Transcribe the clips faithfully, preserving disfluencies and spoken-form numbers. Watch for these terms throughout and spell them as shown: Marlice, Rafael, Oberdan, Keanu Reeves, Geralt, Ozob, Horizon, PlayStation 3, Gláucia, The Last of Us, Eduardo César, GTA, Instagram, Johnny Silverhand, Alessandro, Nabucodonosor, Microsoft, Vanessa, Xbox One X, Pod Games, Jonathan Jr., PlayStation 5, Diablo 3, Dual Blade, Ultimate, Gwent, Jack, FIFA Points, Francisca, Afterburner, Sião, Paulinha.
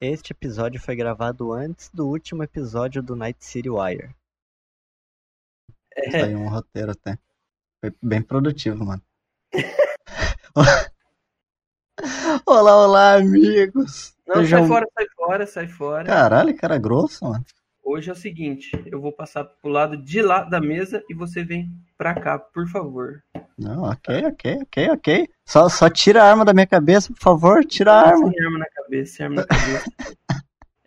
Este episódio foi gravado antes do último episódio do Night City Wire. É. Saiu um roteiro até. Foi bem produtivo, mano. Olá, olá, amigos. Não, Sejam... sai fora, sai fora, sai fora. Caralho, cara grosso, mano. Hoje é o seguinte, eu vou passar pro lado de lá da mesa e você vem pra cá, por favor. Não, ok, ok, ok, ok. Só, só tira a arma da minha cabeça, por favor, tira a arma. Sem arma na cabeça, sem arma na cabeça.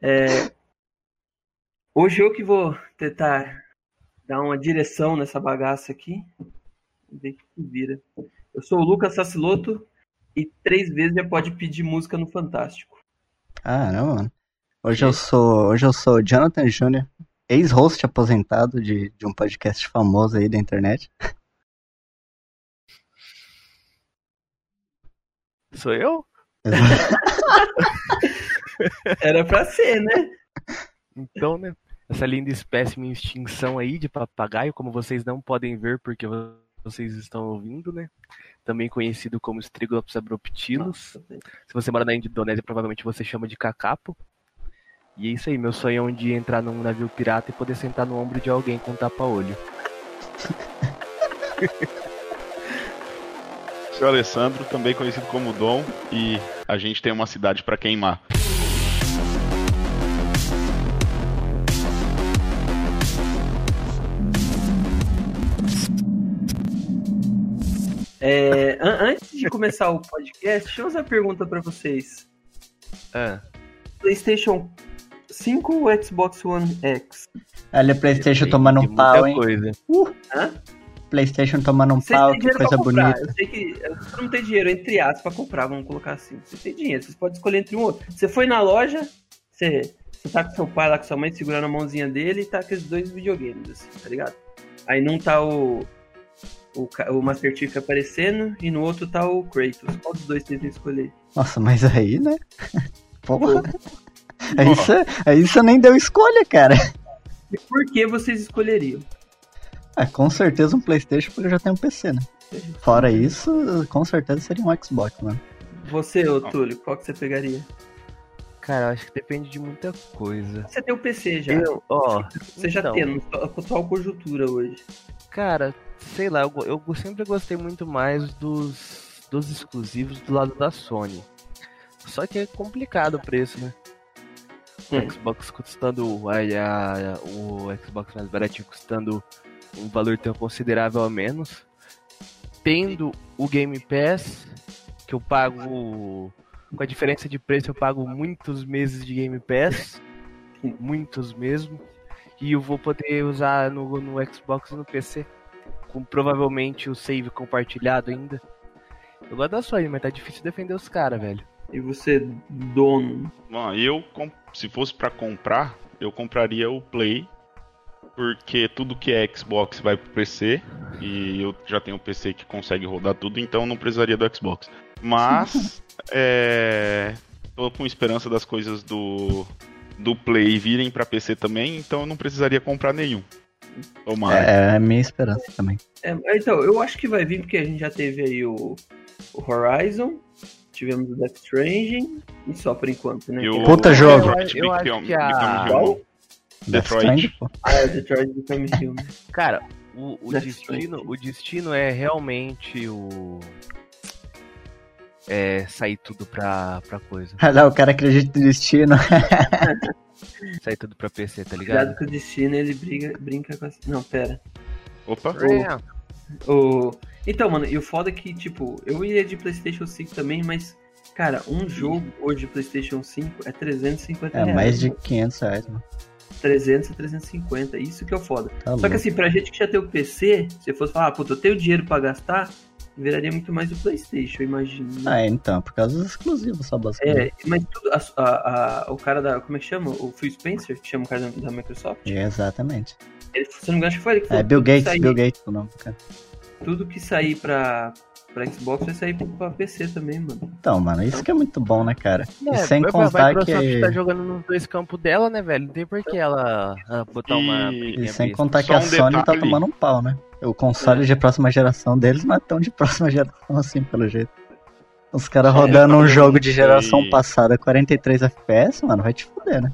É... Hoje eu que vou tentar dar uma direção nessa bagaça aqui. Ver o que vira. Eu sou o Lucas Sacilotto e três vezes já pode pedir música no Fantástico. Caramba, mano. Hoje eu sou, hoje eu sou Jonathan Júnior, ex-host aposentado de, de um podcast famoso aí da internet. Sou eu? Era pra ser, né? Então, né? Essa linda espécie em extinção aí de papagaio, como vocês não podem ver porque vocês estão ouvindo, né? Também conhecido como Strigops habroptilus. Se você mora na Indonésia, provavelmente você chama de cacapo. E é isso aí, meu sonho é um dia entrar num navio pirata e poder sentar no ombro de alguém com tapa-olho. Seu Alessandro, também conhecido como Dom, e a gente tem uma cidade pra queimar. É, an- antes de começar o podcast, deixa eu fazer uma pergunta pra vocês. Ah. PlayStation cinco ou Xbox One X? Olha, PlayStation sei, tomando um pau, hein? Coisa. Uh, Hã? PlayStation tomando um pau, que coisa bonita. Eu sei que você não tem dinheiro, entre aspas, pra comprar, vamos colocar assim. Você tem dinheiro, você pode escolher entre um ou outro. Você foi na loja, você, você tá com seu pai lá, com sua mãe, segurando a mãozinha dele e tá com esses dois videogames, assim, tá ligado? Aí num tá o, o, o Master Chief aparecendo e no outro tá o Kratos. Qual dos dois tem que escolher? Nossa, mas aí, né? Porra. Aí você, aí você nem deu escolha, cara. E por que vocês escolheriam? Ah, com certeza um PlayStation, porque eu já tenho um P C, né? Fora isso, com certeza seria um Xbox, mano. Você, ô Túlio, qual que você pegaria? Cara, eu acho que depende de muita coisa. Você tem o P C já. Eu, ó, você então, já tem, a atual conjuntura hoje. Cara, sei lá, eu, eu sempre gostei muito mais dos, dos exclusivos do lado da Sony. Só que é complicado o preço, né? O Xbox custando a, a, a, o Xbox mais baratinho custando um valor tão considerável a menos, tendo o Game Pass, que eu pago com a diferença de preço, eu pago muitos meses de Game Pass, muitos mesmo, e eu vou poder usar no, no Xbox e no P C, com provavelmente o save compartilhado ainda. Eu gosto da Sony, mas tá difícil defender os caras, velho. E você, dono? Bom, eu, se fosse pra comprar, eu compraria o Play, porque tudo que é Xbox vai pro P C, e eu já tenho um P C que consegue rodar tudo, então não precisaria do Xbox. Mas, é, tô com esperança das coisas do, do Play virem pra P C também, então eu não precisaria comprar nenhum. Tomara. É, é a minha esperança também. É, então, eu acho que vai vir, porque a gente já teve aí o, o Horizon... Tivemos o Death Stranding e só por enquanto, né? Eu... Puta jogo! Eu, eu acho que a... Detroit. Ah, é o Detroit Became Human. Cara, o, o, destino, o destino é realmente o... É sair tudo pra, pra coisa. Ah, não, o cara acredita no destino. Sair tudo pra P C, tá ligado? Cuidado que o destino, ele briga, brinca com a... Não, pera. Opa! O... O... Então, mano, e o foda é que, tipo, eu iria de PlayStation cinco também, mas, cara, um jogo hoje de PlayStation cinco é trezentos e cinquenta reais. É mais de quinhentos reais, mano. trezentos a trezentos e cinquenta, isso que é o foda. Tá Só louco. Que assim, pra gente que já tem o P C, se eu fosse falar, ah, puta, eu tenho dinheiro pra gastar, viraria muito mais o PlayStation, eu imagino. Ah, então, por causa dos exclusivos, só basicamente. É, mas tudo, a, a, a, o cara da, como é que chama? O Phil Spencer, que chama o cara da, da Microsoft? É, exatamente. Ele, se não me engano, foi ele que foi. É, Bill Gates, sair, Bill Gates o nome do cara. Tudo que sair pra, pra Xbox vai sair pra P C também, mano. Então, mano, isso que é muito bom, né, cara? É, e sem contar que... A Microsoft tá jogando nos dois campos dela, né, velho? Não tem por que ela botar e... uma... E sem contar que um a Sony tá tomando um pau, né? O console é. de próxima geração deles não é tão de próxima geração assim, pelo jeito. Os caras rodando é, um jogo de geração sei. passada quarenta e três F P S, mano, vai te fuder, né?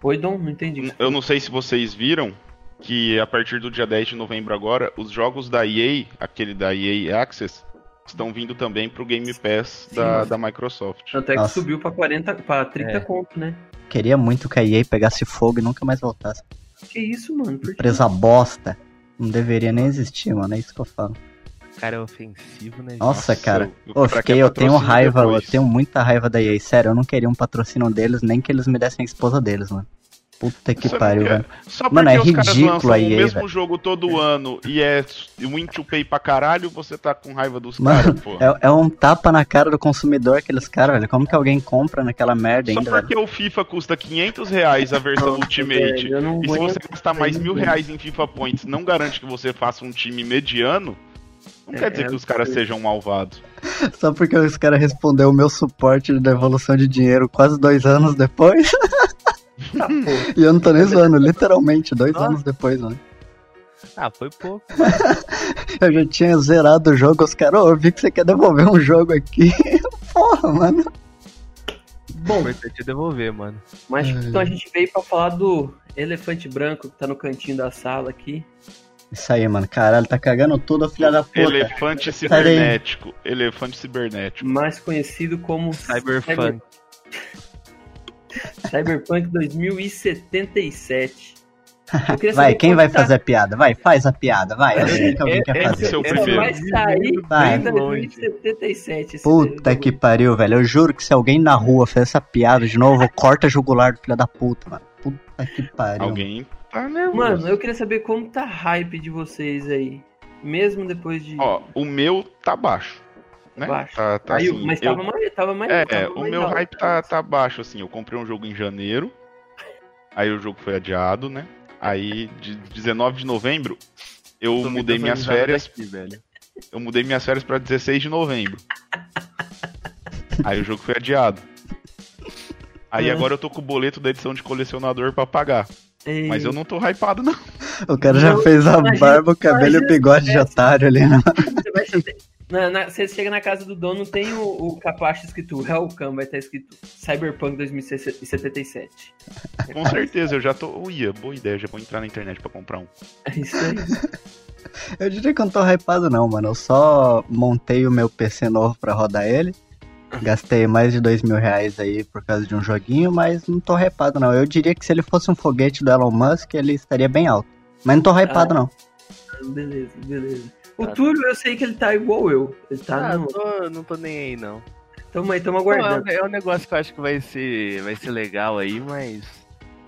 Pois não, não entendi. Eu não sei se vocês viram que a partir do dia dez de novembro agora, os jogos da E A, aquele da E A Access, estão vindo também pro Game Pass da, da Microsoft. Até que Nossa. subiu pra, quarenta, pra trinta é. conto, né? Queria muito que a E A pegasse fogo e nunca mais voltasse. Que isso, mano? Por Empresa que... bosta. Não deveria nem existir, mano, é isso que eu falo. Cara, é ofensivo, né? Nossa, Nossa cara. Eu, eu, fiquei, eu tenho raiva, depois. eu tenho muita raiva da E A. Sério, eu não queria um patrocínio deles, nem que eles me dessem a esposa deles, mano. Puta que Sabe pariu, que é? velho. Só mano, é ridículo aí, o mesmo velho. jogo todo ano e é win to pay pra caralho, você tá com raiva dos caras, pô. É, é um tapa na cara do consumidor aqueles caras, velho. Como que alguém compra naquela merda Só ainda, Só porque velho? o FIFA custa quinhentos reais a versão Ultimate, velho, e se você gastar mais mil reais em FIFA Points, não garante que você faça um time mediano, não é, quer dizer que os caras sejam malvados. Só porque os caras responderam o meu suporte de devolução de dinheiro quase dois anos depois... Ah, e eu não tô nem zoando, literalmente, dois Nossa. anos depois, mano. Ah, foi pouco. Eu já tinha zerado o jogo, os caras, oh, eu vi que você quer devolver um jogo aqui. Porra, mano. Bom, vai ter que devolver, mano. Mas é. então a gente veio pra falar do elefante branco que tá no cantinho da sala aqui. Isso aí, mano, caralho, tá cagando tudo, filha da puta. Elefante cibernético, elefante cibernético. Mais conhecido como Cyberpunk. Cyberpunk dois mil e setenta e sete. Vai, quem vai tá... fazer a piada? Vai, faz a piada, vai. Eu sei que alguém quer fazer. Vai sair vai. em dois mil e setenta e sete. Puta que pariu, velho. Eu juro que se alguém na rua fizer essa piada de novo, corta jugular do filho da puta, mano. Puta que pariu. Alguém tá nervoso. Mano, eu queria saber como tá a hype de vocês aí. Mesmo depois de... Ó, o meu tá baixo. Né? Baixo. Tá, tá Aí, assim, mas tava, eu... mais, tava mais... É, tava o mais meu alto. hype tá, tá baixo, assim. Eu comprei um jogo em janeiro. Aí o jogo foi adiado, né? Aí, de dezenove de novembro, eu, eu mudei minhas férias... Daqui, velho. Eu mudei minhas férias pra dezesseis de novembro. Aí o jogo foi adiado. Aí agora eu tô com o boleto da edição de colecionador pra pagar. Ei. Mas eu não tô hypado, não. O cara já não, fez a imagina, barba, o cabelo e o bigode de otário ali, né? Na, na, você chega na casa do dono, tem o, o capacho escrito Welcome, vai estar escrito Cyberpunk dois mil e setenta e sete. Com certeza, eu já tô... Uia, boa ideia, já vou entrar na internet pra comprar um. É isso aí. Eu diria que eu não tô hypado não, mano. Eu só montei o meu P C novo pra rodar ele. Gastei mais de dois mil reais aí por causa de um joguinho, mas não tô hypado não. Eu diria que se ele fosse um foguete do Elon Musk, ele estaria bem alto. Mas não tô hypado ah. não. Beleza, beleza. O Túlio, eu sei que ele tá igual eu. Ele tá ah, no... tô, não tô nem aí, não. Tamo aí, tamo aguardando. Não, é, é um negócio que eu acho que vai ser, vai ser legal aí, mas...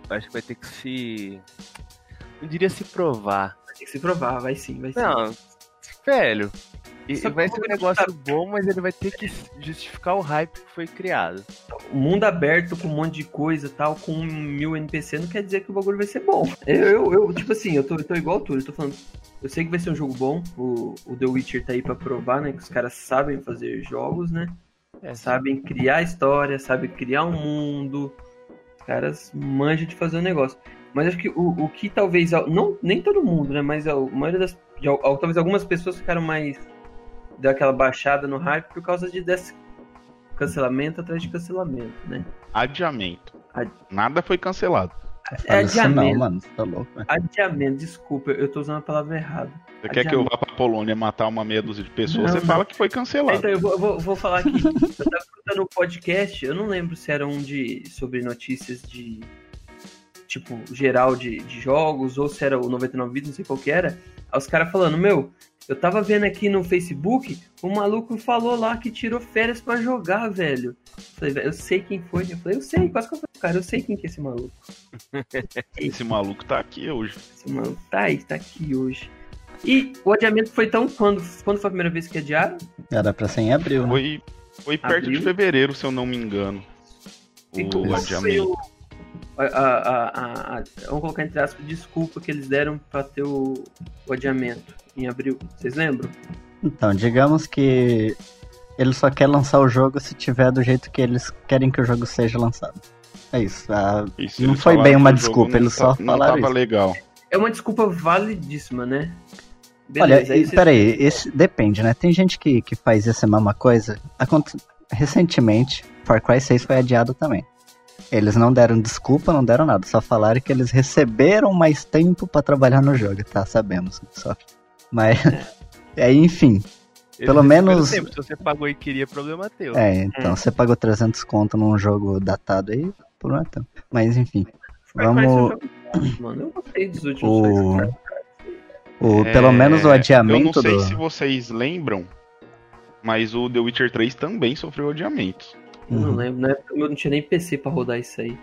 Eu acho que vai ter que se... Não diria se provar. Vai ter que se provar, vai sim, vai sim. Não, velho... E, vai ser um negócio tá... bom, mas ele vai ter que justificar o hype que foi criado. O mundo aberto com um monte de coisa e tal, com mil N P C, não quer dizer que o bagulho vai ser bom. Eu, eu, eu tipo assim, eu tô, eu tô igual o Túlio, eu tô falando... Eu sei que vai ser um jogo bom, o, o The Witcher tá aí pra provar, né, que os caras sabem fazer jogos, né, é. sabem criar história, sabem criar um mundo, os caras manjam de fazer um negócio. Mas acho que o, o que talvez, não, nem todo mundo, né, mas a, a maioria das, de, a, talvez algumas pessoas ficaram mais, deu aquela baixada no hype por causa de desse cancelamento atrás de cancelamento, né. Adiamento. Ad... Nada foi cancelado. É adiamento. Não, mano, tá louco, né? Adiamento, desculpa, eu tô usando a palavra errada. Você adiamento. Quer que eu vá pra Polônia matar uma meia dúzia de pessoas? Não, você não. fala que foi cancelado. Então, eu vou, vou, vou falar aqui. Eu tava escutando um podcast, eu não lembro se era um de sobre notícias de, tipo, geral de, de jogos, ou se era o noventa e nove vídeos, não sei qual que era. Aí os caras falando, meu, eu tava vendo aqui no Facebook, o maluco falou lá que tirou férias pra jogar, velho. Eu falei, velho, eu sei quem foi. Eu falei, eu sei, quase que eu falei, cara, eu sei quem que é esse maluco. Esse maluco tá aqui hoje. Esse maluco tá aí, tá aqui hoje. E o adiamento foi tão... Quando, quando foi a primeira vez que adiaram? Era pra ser em abril, né? Foi, foi perto abril? de fevereiro, se eu não me engano. O, então, o adiamento. A, a, a, a, vamos colocar entre aspas, desculpa que eles deram pra ter o, o adiamento em abril, vocês lembram? Então, digamos que ele só quer lançar o jogo se tiver do jeito que eles querem que o jogo seja lançado. É isso, a... isso não foi bem uma desculpa, eles só tá, falaram não tava isso. Legal. É uma desculpa validíssima, né? Beleza, olha, aí e, vocês... peraí, esse, depende, né? Tem gente que, que faz essa mesma coisa. Aconte... recentemente, Far Cry seis foi adiado também. Eles não deram desculpa, não deram nada. Só falaram que eles receberam mais tempo pra trabalhar no jogo, tá? Sabemos, só. Mas, é, enfim. Eles pelo menos... Tempo. Se você pagou e queria, problema teu. É, então, hum. você pagou trezentos conto num jogo datado aí, problema teu. Mas, enfim. Vamos... Mano, eu gostei dos últimos três. O, é... Pelo menos o adiamento do... Eu não sei do... se vocês lembram, mas o The Witcher três também sofreu adiamentos. Uhum. Não lembro, na época eu não tinha nem P C pra rodar isso aí.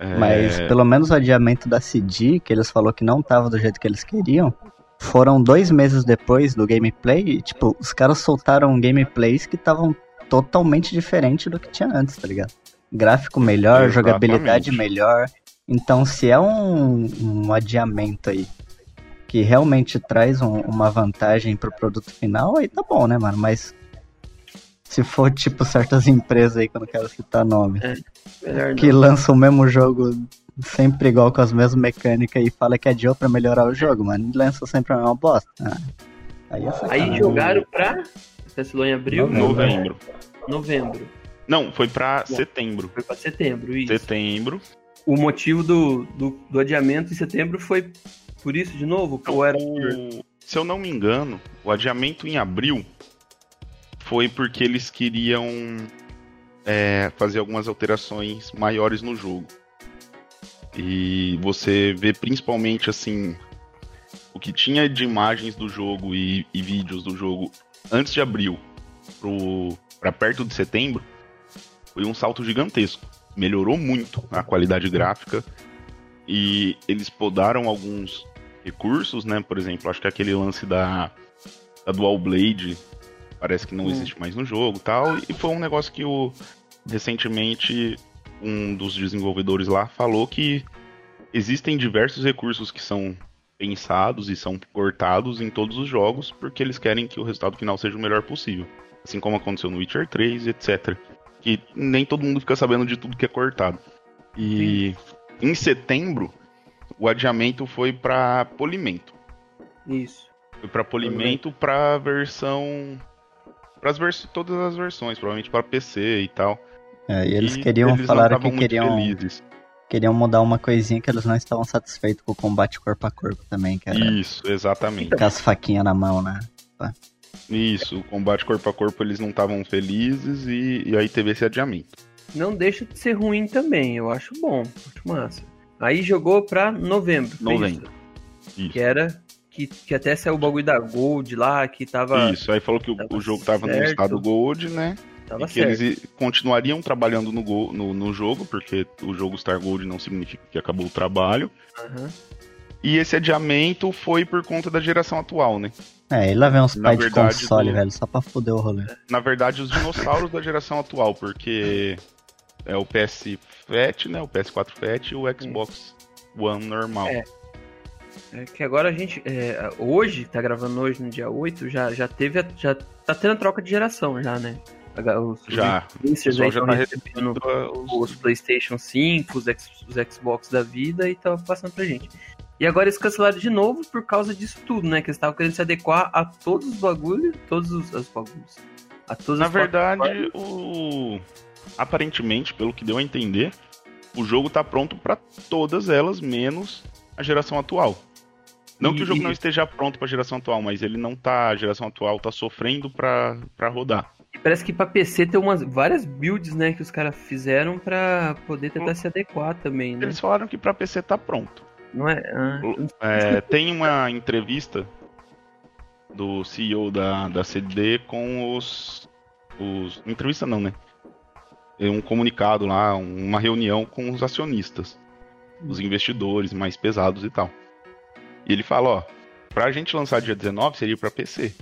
É... Mas pelo menos o adiamento da C D, que eles falaram que não tava do jeito que eles queriam, foram dois meses depois do gameplay e, tipo, os caras soltaram gameplays que estavam totalmente diferentes do que tinha antes, tá ligado? Gráfico melhor, exatamente. Jogabilidade melhor. Então, se é um, um adiamento aí que realmente traz um, uma vantagem pro produto final, aí tá bom, né, mano? Mas se for, tipo, certas empresas aí, que eu não quero citar nome, é, que lançam o mesmo jogo sempre igual, com as mesmas mecânicas, e fala que adiou pra melhorar o jogo, mano, e lança sempre a mesma bosta. Ah, aí é aí jogaram pra... Tessilou em abril? Novembro. Novembro. Não, foi pra Bom, setembro. Foi pra setembro, isso. Setembro. O motivo do, do, do adiamento em setembro foi por isso de novo? Então, ou era... o... Se eu não me engano, o adiamento em abril... foi porque eles queriam é, fazer algumas alterações maiores no jogo. E você vê principalmente assim o que tinha de imagens do jogo e, e vídeos do jogo antes de abril para perto de setembro, foi um salto gigantesco. Melhorou muito a qualidade gráfica e eles podaram alguns recursos, né? Por exemplo, acho que aquele lance da, da Dual Blade... parece que não existe mais no jogo e tal. E foi um negócio que o, recentemente um dos desenvolvedores lá falou que existem diversos recursos que são pensados e são cortados em todos os jogos porque eles querem que o resultado final seja o melhor possível. Assim como aconteceu no Witcher três, etcétera. Que nem todo mundo fica sabendo de tudo que é cortado. E Sim. em setembro, o adiamento foi para polimento. Isso. Foi para polimento para versão... Vers- todas as versões, provavelmente para P C e tal. É, e eles queriam, eles falaram que queriam, queriam mudar uma coisinha que eles não estavam satisfeitos com o combate corpo a corpo também, que era... Isso, exatamente. Com as faquinhas na mão, né? Tá. Isso, o combate corpo a corpo eles não estavam felizes e, e aí teve esse adiamento. Não deixa de ser ruim também, eu acho bom, acho massa. Aí jogou pra novembro. Novembro. Isso. Isso. Que era... Que, que até saiu o bagulho da Gold lá, que tava... Isso, aí falou que o, o jogo tava certo. No estado Gold, né? Tava e que certo. Eles continuariam trabalhando no, go, no, no jogo, porque o jogo estar Gold não significa que acabou o trabalho. Uhum. E esse adiamento foi por conta da geração atual, né? É, e lá vem uns pais de console, do... velho, só pra foder o rolê. Na verdade, os dinossauros da geração atual, porque é o P S Fat, né? O P S quatro Fat e o Xbox hum. One normal. É. É que agora a gente, é, hoje, tá gravando hoje no dia oito, já, já teve, a, já tá tendo a troca de geração já, né? Os, já, os Pincers aí estão tá recebendo os... os PlayStation cinco, os, X, os Xbox da vida e tava passando pra gente. E agora eles cancelaram de novo por causa disso tudo, né? Que eles estavam querendo se adequar a todos os bagulhos, todos os, os bagulhos. A todos Na os verdade, o... aparentemente, pelo que deu a entender, o jogo tá pronto pra todas elas, menos... a geração atual. Não e... que o jogo não esteja pronto pra geração atual, mas ele não tá... A geração atual tá sofrendo pra, pra rodar. E parece que pra P C tem umas, várias builds, né, que os caras fizeram pra poder tentar o... se adequar também, né? Eles falaram que pra P C tá pronto. Não é... Ah, é tem uma entrevista do C E O da, da C D com os... os... Entrevista não, né? Um comunicado lá, uma reunião com os acionistas. Os investidores mais pesados e tal. E ele fala, ó, pra gente lançar dia dezenove seria pra P C.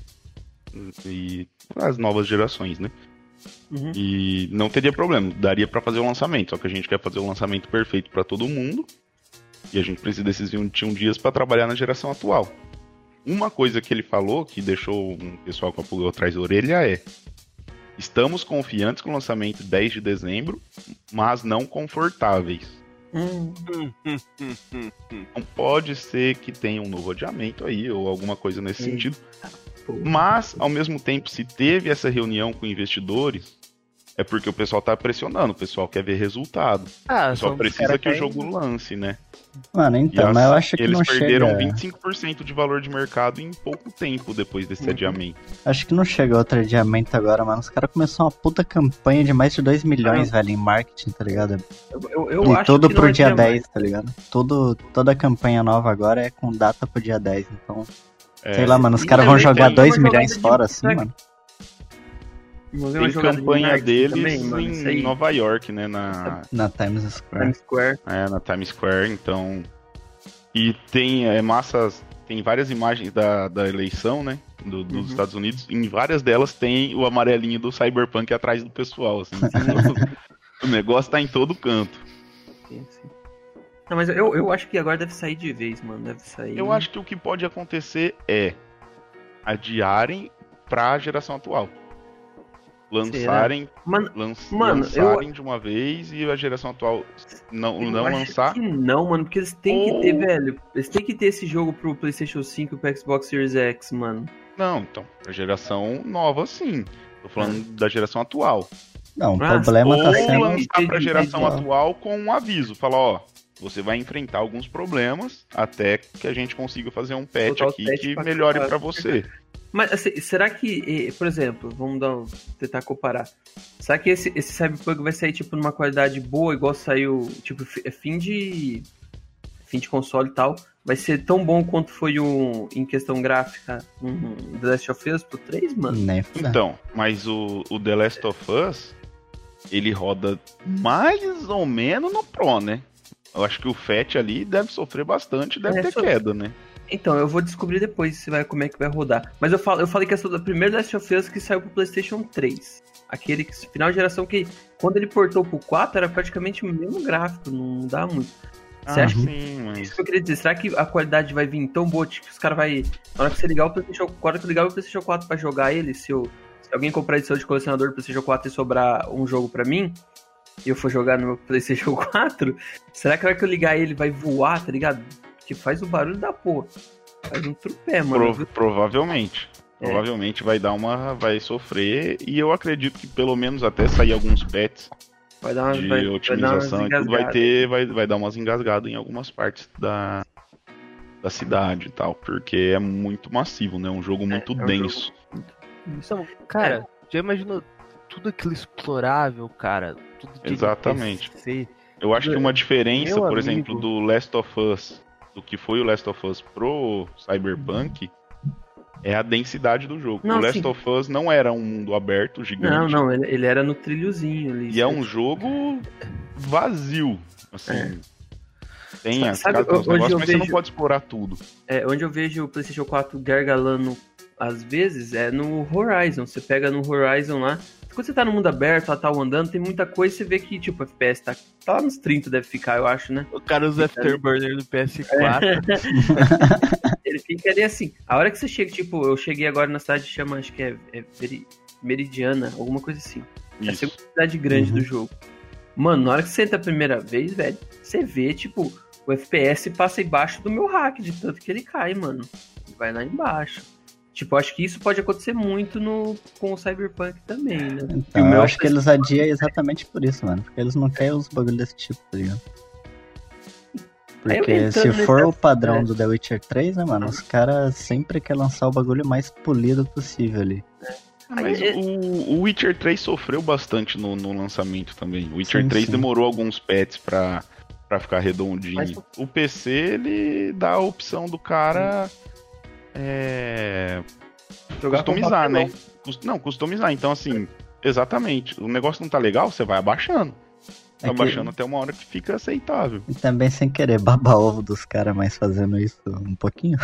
E as novas gerações, né? Uhum. E não teria problema, daria pra fazer o lançamento. Só que a gente quer fazer o lançamento perfeito pra todo mundo. E a gente precisa desses vinte e um dias pra trabalhar na geração atual. Uma coisa que ele falou, que deixou um pessoal com a pulga atrás da orelha é... Estamos confiantes com o lançamento dez de dezembro, mas não confortáveis. Hum, hum, hum, hum, hum. Não pode ser que tenha um novo adiamento aí, ou alguma coisa nesse Eita, sentido. Porra. Mas, ao mesmo tempo, se teve essa reunião com investidores, É porque o pessoal tá pressionando, o pessoal quer ver resultado. Ah, só precisa que o jogo lance, né? Mano, então, as, mas eu acho que eles não perderam chega... vinte e cinco por cento de valor de mercado em pouco tempo depois desse uhum. adiamento. Acho que não chega outro adiamento agora, mano. Os caras começaram uma puta campanha de mais de dois milhões, ah, velho, em marketing, tá ligado? Eu, eu, eu e acho todo que pro dia dez, mais. Tá ligado? Todo, toda campanha nova agora é com data pro dia dez, então... É, sei lá, mano, os caras vão jogar dois milhões fora, assim, mano. Tem campanha deles também, mano, em Nova York, né? Na... na Times Square. Times Square. É, na Times Square, então... E tem é, massas... Tem várias imagens da, da eleição, né? Do, dos uhum. Estados Unidos. Em várias delas tem o amarelinho do Cyberpunk atrás do pessoal, assim. O negócio tá em todo canto. Sim, sim. Não, mas eu, eu acho que agora deve sair de vez, mano. Deve sair... Eu acho que o que pode acontecer é... adiarem pra geração atual. Lançarem, mano, lanç, mano, lançarem eu... de uma vez e a geração atual não, não lançar. Não, mano, porque eles têm ou... que ter, velho. Eles têm que ter esse jogo pro PlayStation cinco e pro Xbox Series X, mano. Não, então. A geração nova, sim. Tô falando hum. da geração atual. Não, o ah, problema tá sendo. Ou lançar pra geração atual com um aviso. Falar, ó, você vai enfrentar alguns problemas até que a gente consiga fazer um patch aqui patch que pra melhore pra você. Mas assim, será que, por exemplo, vamos dar um, tentar comparar. Será que esse, esse Cyberpunk vai sair tipo numa qualidade boa, igual saiu, tipo, fim de fim de console e tal? Vai ser tão bom quanto foi um, em questão gráfica um The Last of Us pro três, mano? Né? Então, mas o, o The Last of Us, ele roda mais ou menos no Pro, né? Eu acho que o Fat ali deve sofrer bastante, deve é, ter sofrer. queda, né? Então, eu vou descobrir depois se vai, como é que vai rodar. Mas eu, falo, eu falei que essa da primeira Last of Us que saiu pro PlayStation três. Aquele que, final de geração que, quando ele portou pro quatro, era praticamente o mesmo gráfico, não mudava muito. Você ah, acha sim, que... mas... Isso que eu queria dizer. Será que a qualidade vai vir tão boa que os caras vai... Na hora que você ligar o PlayStation quatro, na hora que eu ligar o PlayStation quatro pra jogar ele, se, eu... se alguém comprar a edição de colecionador do PlayStation quatro e sobrar um jogo pra mim... e eu for jogar no meu PlayStation quatro, será que na hora que eu ligar ele vai voar, tá ligado? Porque faz o barulho da porra. Faz um trupé, mano. Pro, provavelmente. É. Provavelmente vai dar uma... vai sofrer, e eu acredito que pelo menos até sair alguns patches vai dar uma, de vai, otimização vai dar e tudo vai ter... Vai, vai dar umas engasgadas em algumas partes da, da cidade e tal, porque é muito massivo, né? Um jogo muito é, é um denso. Jogo muito... Então, cara, é. já imaginou tudo aquilo explorável, cara? Exatamente. Eu acho que uma diferença, meu por amigo... exemplo, do Last of Us, do que foi o Last of Us pro Cyberpunk, é a densidade do jogo. Não, o Last sim. of Us não era um mundo aberto gigante. Não, não, ele, ele era no trilhozinho ali. E é um jogo vazio, assim. É. Tem as casas, os negócios, mas vejo... você não pode explorar tudo. É, onde eu vejo o PlayStation quatro gargalando às vezes é no Horizon. Você pega no Horizon lá, quando você tá no mundo aberto, lá tá andando, tem muita coisa, você vê que, tipo, o F P S tá, tá lá nos trinta, deve ficar, eu acho, né? O cara usa Afterburner do P S quatro. É. Ele fica ali assim. A hora que você chega, tipo, eu cheguei agora na cidade que chama, acho que é, é Meridiana, alguma coisa assim. Isso. É a segunda cidade grande uhum. do jogo. Mano, na hora que você entra a primeira vez, velho, você vê, tipo, o F P S passa embaixo do meu hack, de tanto que ele cai, mano. Ele vai lá embaixo. Tipo, acho que isso pode acontecer muito no, com o Cyberpunk também, né? Então, eu acho que eles adiam exatamente por isso, mano. Porque eles não querem uns bagulho desse tipo, tá ligado? Porque se for nesse... o padrão é. do The Witcher três, né, mano? Os caras sempre querem lançar o bagulho mais polido possível ali. É. Mas é... o, o Witcher três sofreu bastante no, no lançamento também. O Witcher sim, três sim. demorou alguns patches pra, pra ficar redondinho. Mas... O P C, ele dá a opção do cara... Sim. É... Jogar customizar, né? Não, customizar. Então, assim, exatamente. O negócio não tá legal, você vai abaixando. Tá é que... abaixando até uma hora que fica aceitável. E também sem querer babar ovo dos caras, mas fazendo isso um pouquinho.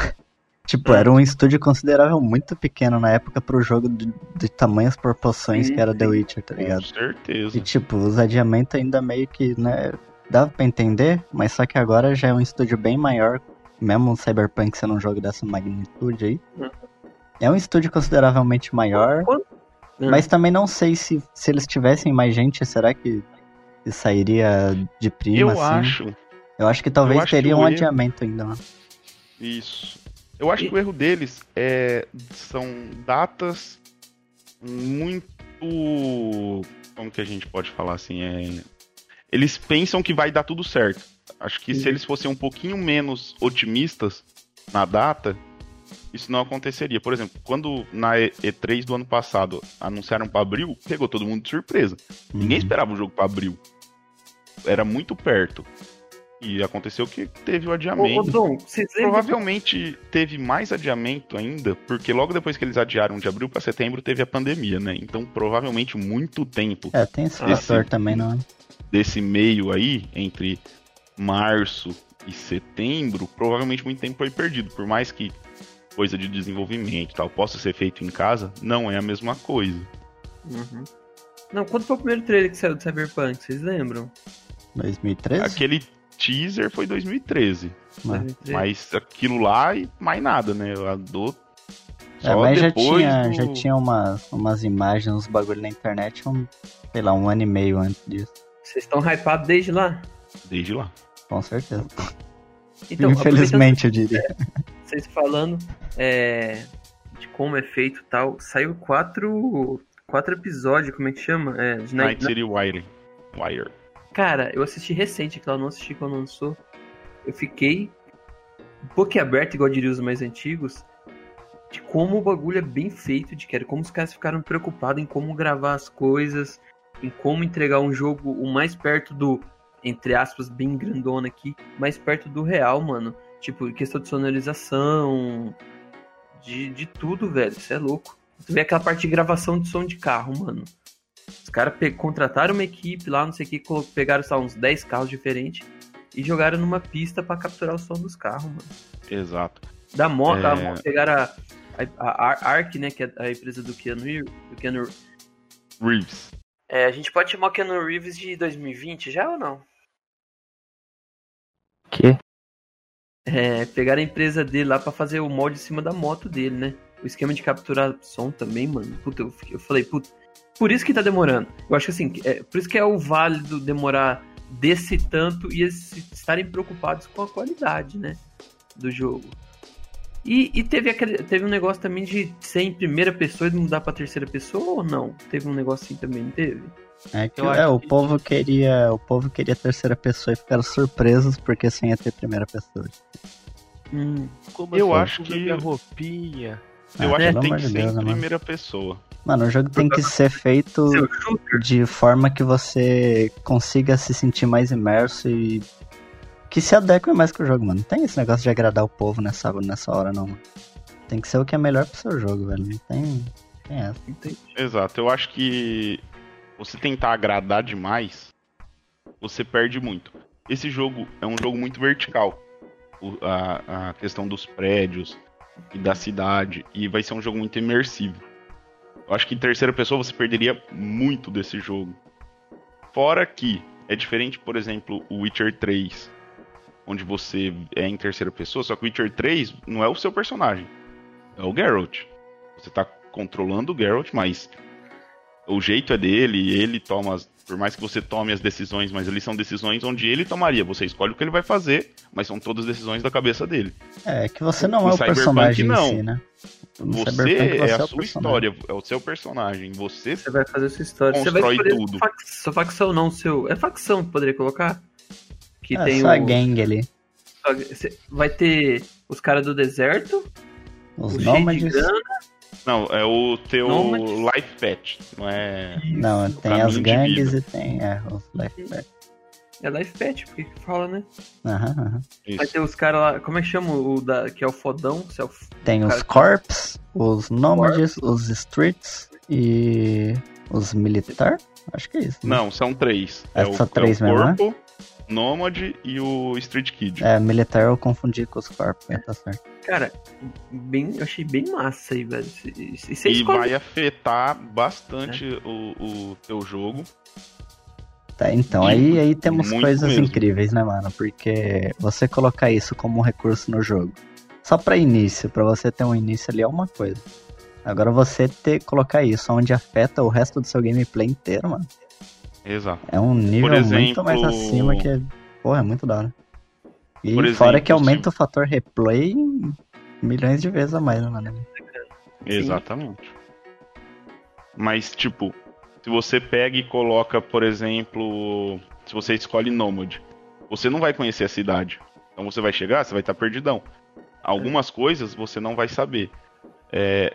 Tipo, era um estúdio considerável muito pequeno na época pro jogo de, de tamanhas proporções sim, que era The Witcher, tá ligado? Com certeza. E, tipo, os adiamentos ainda meio que, né, dava pra entender, mas só que agora já é um estúdio bem maior. Mesmo um Cyberpunk sendo um jogo dessa magnitude aí. Uhum. É um estúdio consideravelmente maior. Uhum. Mas também não sei se, se eles tivessem mais gente, será que, que sairia de prima, eu assim? Eu acho. Eu acho que talvez acho teria que um erro... adiamento ainda. Mano. Isso. Eu acho e... que o erro deles é são datas muito... como que a gente pode falar assim? É... Eles pensam que vai dar tudo certo. Acho que Sim. se eles fossem um pouquinho menos otimistas na data, isso não aconteceria. Por exemplo, quando na E três do ano passado anunciaram pra abril, pegou todo mundo de surpresa. Uhum. Ninguém esperava o jogo pra abril. Era muito perto. E aconteceu que teve o adiamento. Ô, ô, Dom, provavelmente teve mais adiamento ainda, porque logo depois que eles adiaram de abril pra setembro, teve a pandemia, né? Então, provavelmente, muito tempo. É, tem esse desse, fator também, não é? Desse meio aí, entre março e setembro, provavelmente muito tempo foi perdido. Por mais que coisa de desenvolvimento e tal possa ser feito em casa, não é a mesma coisa. Uhum. Não, quando foi o primeiro trailer que saiu do Cyberpunk, vocês lembram? dois mil e treze? Aquele teaser foi dois mil e treze. Mas, mas aquilo lá e mais nada, né? Eu dou... Só é, mas já tinha, do... já tinha uma, umas imagens, uns bagulho na internet, um, sei lá, um ano e meio antes disso. Vocês estão hypados desde lá? Desde lá. Com certeza. Então, infelizmente, eu diria. Vocês falando é, de como é feito e tal, saiu quatro, quatro episódios, como é que chama? É, de Night City Wire. Wire. Cara, eu assisti recente, que eu não assisti quando lançou. Eu fiquei um pouco aberto, igual diria os mais antigos, de como o bagulho é bem feito, de cara, como os caras ficaram preocupados em como gravar as coisas, em como entregar um jogo o mais perto do, entre aspas, bem grandona aqui, mais perto do real, mano. Tipo, questão de sonorização, de, de tudo, velho. Isso é louco. Tu vê aquela parte de gravação de som de carro, mano. Os caras pe- contrataram uma equipe lá, não sei o que, colo- pegaram, sei lá, uns dez carros diferentes e jogaram numa pista pra capturar o som dos carros, mano. Exato. Da moto, é... mo- pegaram a, a, a Ark, né, que é a empresa do Keanu, do Keanu... Reeves. É, a gente pode chamar o Keanu Reeves de dois mil e vinte já ou não? Que? É, pegaram a empresa dele lá pra fazer o molde em cima da moto dele, né? O esquema de capturar som também, mano. Puta, eu, eu falei, puta, por isso que tá demorando. Eu acho que assim, é, por isso que é o válido demorar desse tanto e eles estarem preocupados com a qualidade, né? Do jogo. E, e teve, aquele, teve um negócio também de ser em primeira pessoa e mudar pra terceira pessoa ou não? Teve um negócio assim também, não teve? É, que, é o, que... povo queria, o povo queria terceira pessoa e ficaram surpresos porque sem ia ter primeira pessoa. Hum, como eu acho que a roupinha. Eu acho que tem que ser em primeira pessoa. Mano, o jogo tem que ser feito de forma que você consiga se sentir mais imerso e que se adeque mais com o jogo, mano. Não tem esse negócio de agradar o povo nessa, nessa hora, não, mano. Tem que ser o que é melhor pro seu jogo, velho. Não tem, tem essa. Entende? Exato, eu acho que você tentar agradar demais, você perde muito. Esse jogo é um jogo muito vertical. O, a, a questão dos prédios e da cidade. E vai ser um jogo muito imersivo. Eu acho que em terceira pessoa você perderia muito desse jogo. Fora que é diferente, por exemplo, o Witcher três. Onde você é em terceira pessoa. Só que o Witcher três não é o seu personagem. É o Geralt. Você tá controlando o Geralt, mas... o jeito é dele, ele toma, as, por mais que você tome as decisões, mas eles são decisões onde ele tomaria. Você escolhe o que ele vai fazer, mas são todas decisões da cabeça dele. É, que você não no é o Cyberpunk, personagem não. Em si, né? No você, você é a é sua personagem. História, é o seu personagem. Você, você vai fazer a sua história. Constrói você vai tudo. Sua facção não, seu... É facção que poderia colocar? Que é, tem só o... a gangue ali. Vai ter os caras do deserto, os nômades... Não, é o teu Nomad. Life patch, não é... Não, tem as gangues e tem é, o life patch. É life patch, porque que fala, né? Aham, uhum, aham. Uhum. Vai ter os caras lá, como é que chama o da, que é o fodão? É o, tem o os corps, que... os nômades, os streets e os militar, acho que é isso. Né? Não, são três. É, é o, só três é o corpo, mesmo, né? Nômade e o Street Kid. É, militar eu confundi com os corpos, é. Tá certo. Cara, bem, eu achei bem massa aí, velho. E, e, e vai afetar bastante é. o, o teu jogo. Tá, então, e, aí, aí temos coisas mesmo. Incríveis, né, mano? Porque você colocar isso como um recurso no jogo, só pra início, pra você ter um início ali é uma coisa. Agora você ter, colocar isso onde afeta o resto do seu gameplay inteiro, mano. Exato. É um nível exemplo, muito mais acima que... Porra, é muito da hora. E exemplo, fora que aumenta sim. o fator replay milhões de vezes a mais, né, mano? Exatamente. Sim. Mas, tipo, se você pega e coloca, por exemplo, se você escolhe Nômade, você não vai conhecer a cidade. Então você vai chegar, você vai estar perdidão. Algumas coisas você não vai saber. É,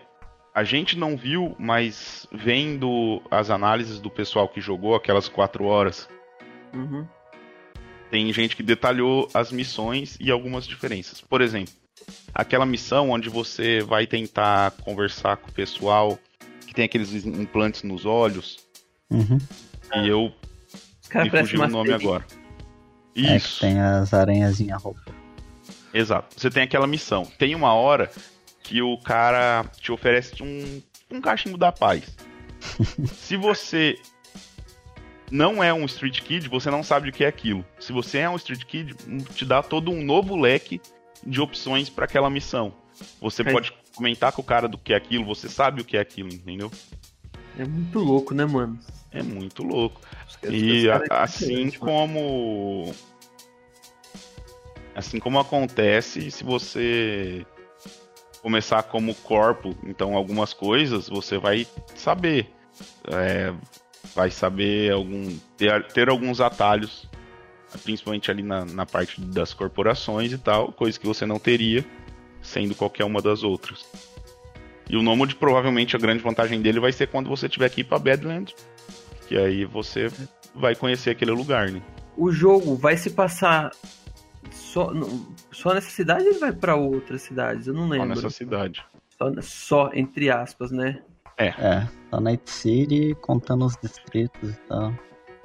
a gente não viu, mas vendo as análises do pessoal que jogou aquelas quatro horas, uhum, tem gente que detalhou as missões e algumas diferenças. Por exemplo, aquela missão onde você vai tentar conversar com o pessoal que tem aqueles implantes nos olhos. Uhum. E eu me fugiu o nome agora. Isso. É, tem as aranhazinhas roupa. Exato. Você tem aquela missão. Tem uma hora que o cara te oferece um, um cachimbo da paz. Se você não é um street kid, você não sabe o que é aquilo. Se você é um street kid, te dá todo um novo leque de opções para aquela missão. Você é. pode comentar com o cara do que é aquilo, você sabe o que é aquilo, entendeu? É muito louco, né, mano? É muito louco. E a, é assim como... Assim como acontece, se você começar como corpo, então algumas coisas você vai saber. É, vai saber algum, ter, ter alguns atalhos, principalmente ali na, na parte das corporações e tal, coisa que você não teria sendo qualquer uma das outras. E o Nômade, provavelmente, a grande vantagem dele vai ser quando você tiver que ir pra Badlands, que aí você vai conhecer aquele lugar, né? O jogo vai se passar... Só, só nessa cidade ele vai pra outras cidades? Eu não lembro. Só nessa cidade. Só, só entre aspas, né? É. É, só Night City, contando os distritos e tal.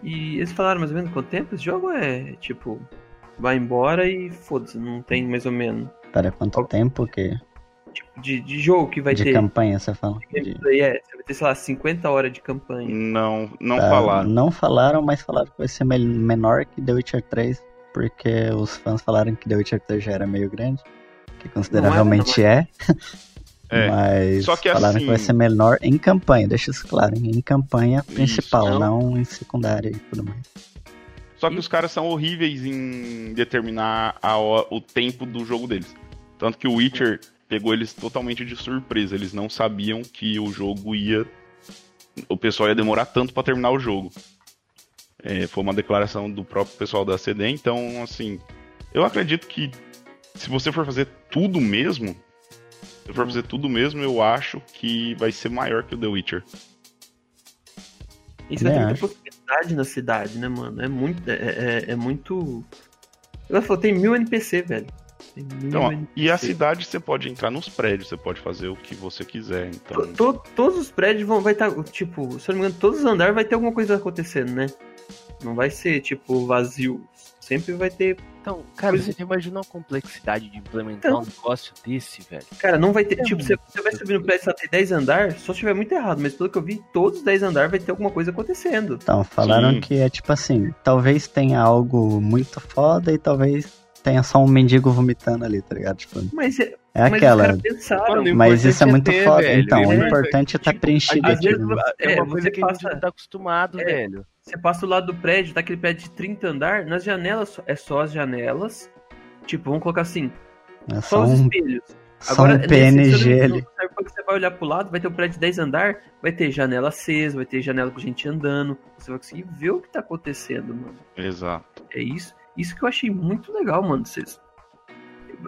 E eles falaram mais ou menos quanto tempo esse jogo é? Tipo, vai embora e foda-se, não tem mais ou menos. Pera, quanto tempo que... Tipo, de, de jogo que vai de ter... De campanha, você fala? De... É, você vai ter, sei lá, cinquenta horas de campanha. Não, não tá, falaram. Não falaram, mas falaram que vai ser menor que The Witcher três. Porque os fãs falaram que The Witcher três já era meio grande, que consideravelmente é, é. Mas só que falaram assim... que vai ser menor em campanha, deixa isso claro, em campanha principal, isso, não... não em secundária e tudo mais. Só que e... os caras são horríveis em determinar a, o tempo do jogo deles. Tanto que o Witcher pegou eles totalmente de surpresa, eles não sabiam que o jogo ia... O pessoal ia demorar tanto pra terminar o jogo. É, foi uma declaração do próprio pessoal da C D, então, assim, eu acredito que se você for fazer tudo mesmo, se for fazer tudo mesmo, eu acho que vai ser maior que o The Witcher. Isso vai ter muita possibilidade na cidade, né, mano? É muito... É, é, é muito... Ela falou, tem mil N P C, velho. Tem mil então, N P C. E a cidade, você pode entrar nos prédios, você pode fazer o que você quiser, então... To, to, todos os prédios vão estar, tipo, se eu não me engano, todos os andares vai ter alguma coisa acontecendo, né? Não vai ser, tipo, vazio. Sempre vai ter... Então, cara, coisa... você imagina a complexidade de implementar então, um negócio desse, velho? Cara, não vai ter... É tipo, você, você vai subir no prédio só tem dez andares, só se tiver muito errado. Mas pelo que eu vi, todos os dez andares vai ter alguma coisa acontecendo. Então, falaram Sim. que é tipo assim, talvez tenha algo muito foda e talvez tenha só um mendigo vomitando ali, tá ligado? Tipo, mas é, é mas aquela. Pensaram, mas isso é muito ter, foda, velho, então. É, o importante é estar tipo, preenchido aqui. Vezes, né? É uma coisa que passa... a gente não tá acostumado, é. velho. Você passa do lado do prédio, tá aquele prédio de trinta andar, nas janelas, é só as janelas. Tipo, vamos colocar assim, é só, só os um, espelhos. Só agora, um P N G ali. Você vai olhar pro lado, vai ter um prédio de dez andar, vai ter janela acesa, vai ter janela com gente andando. Você vai conseguir ver o que tá acontecendo, mano. Exato. É isso, isso que eu achei muito legal, mano. Vocês...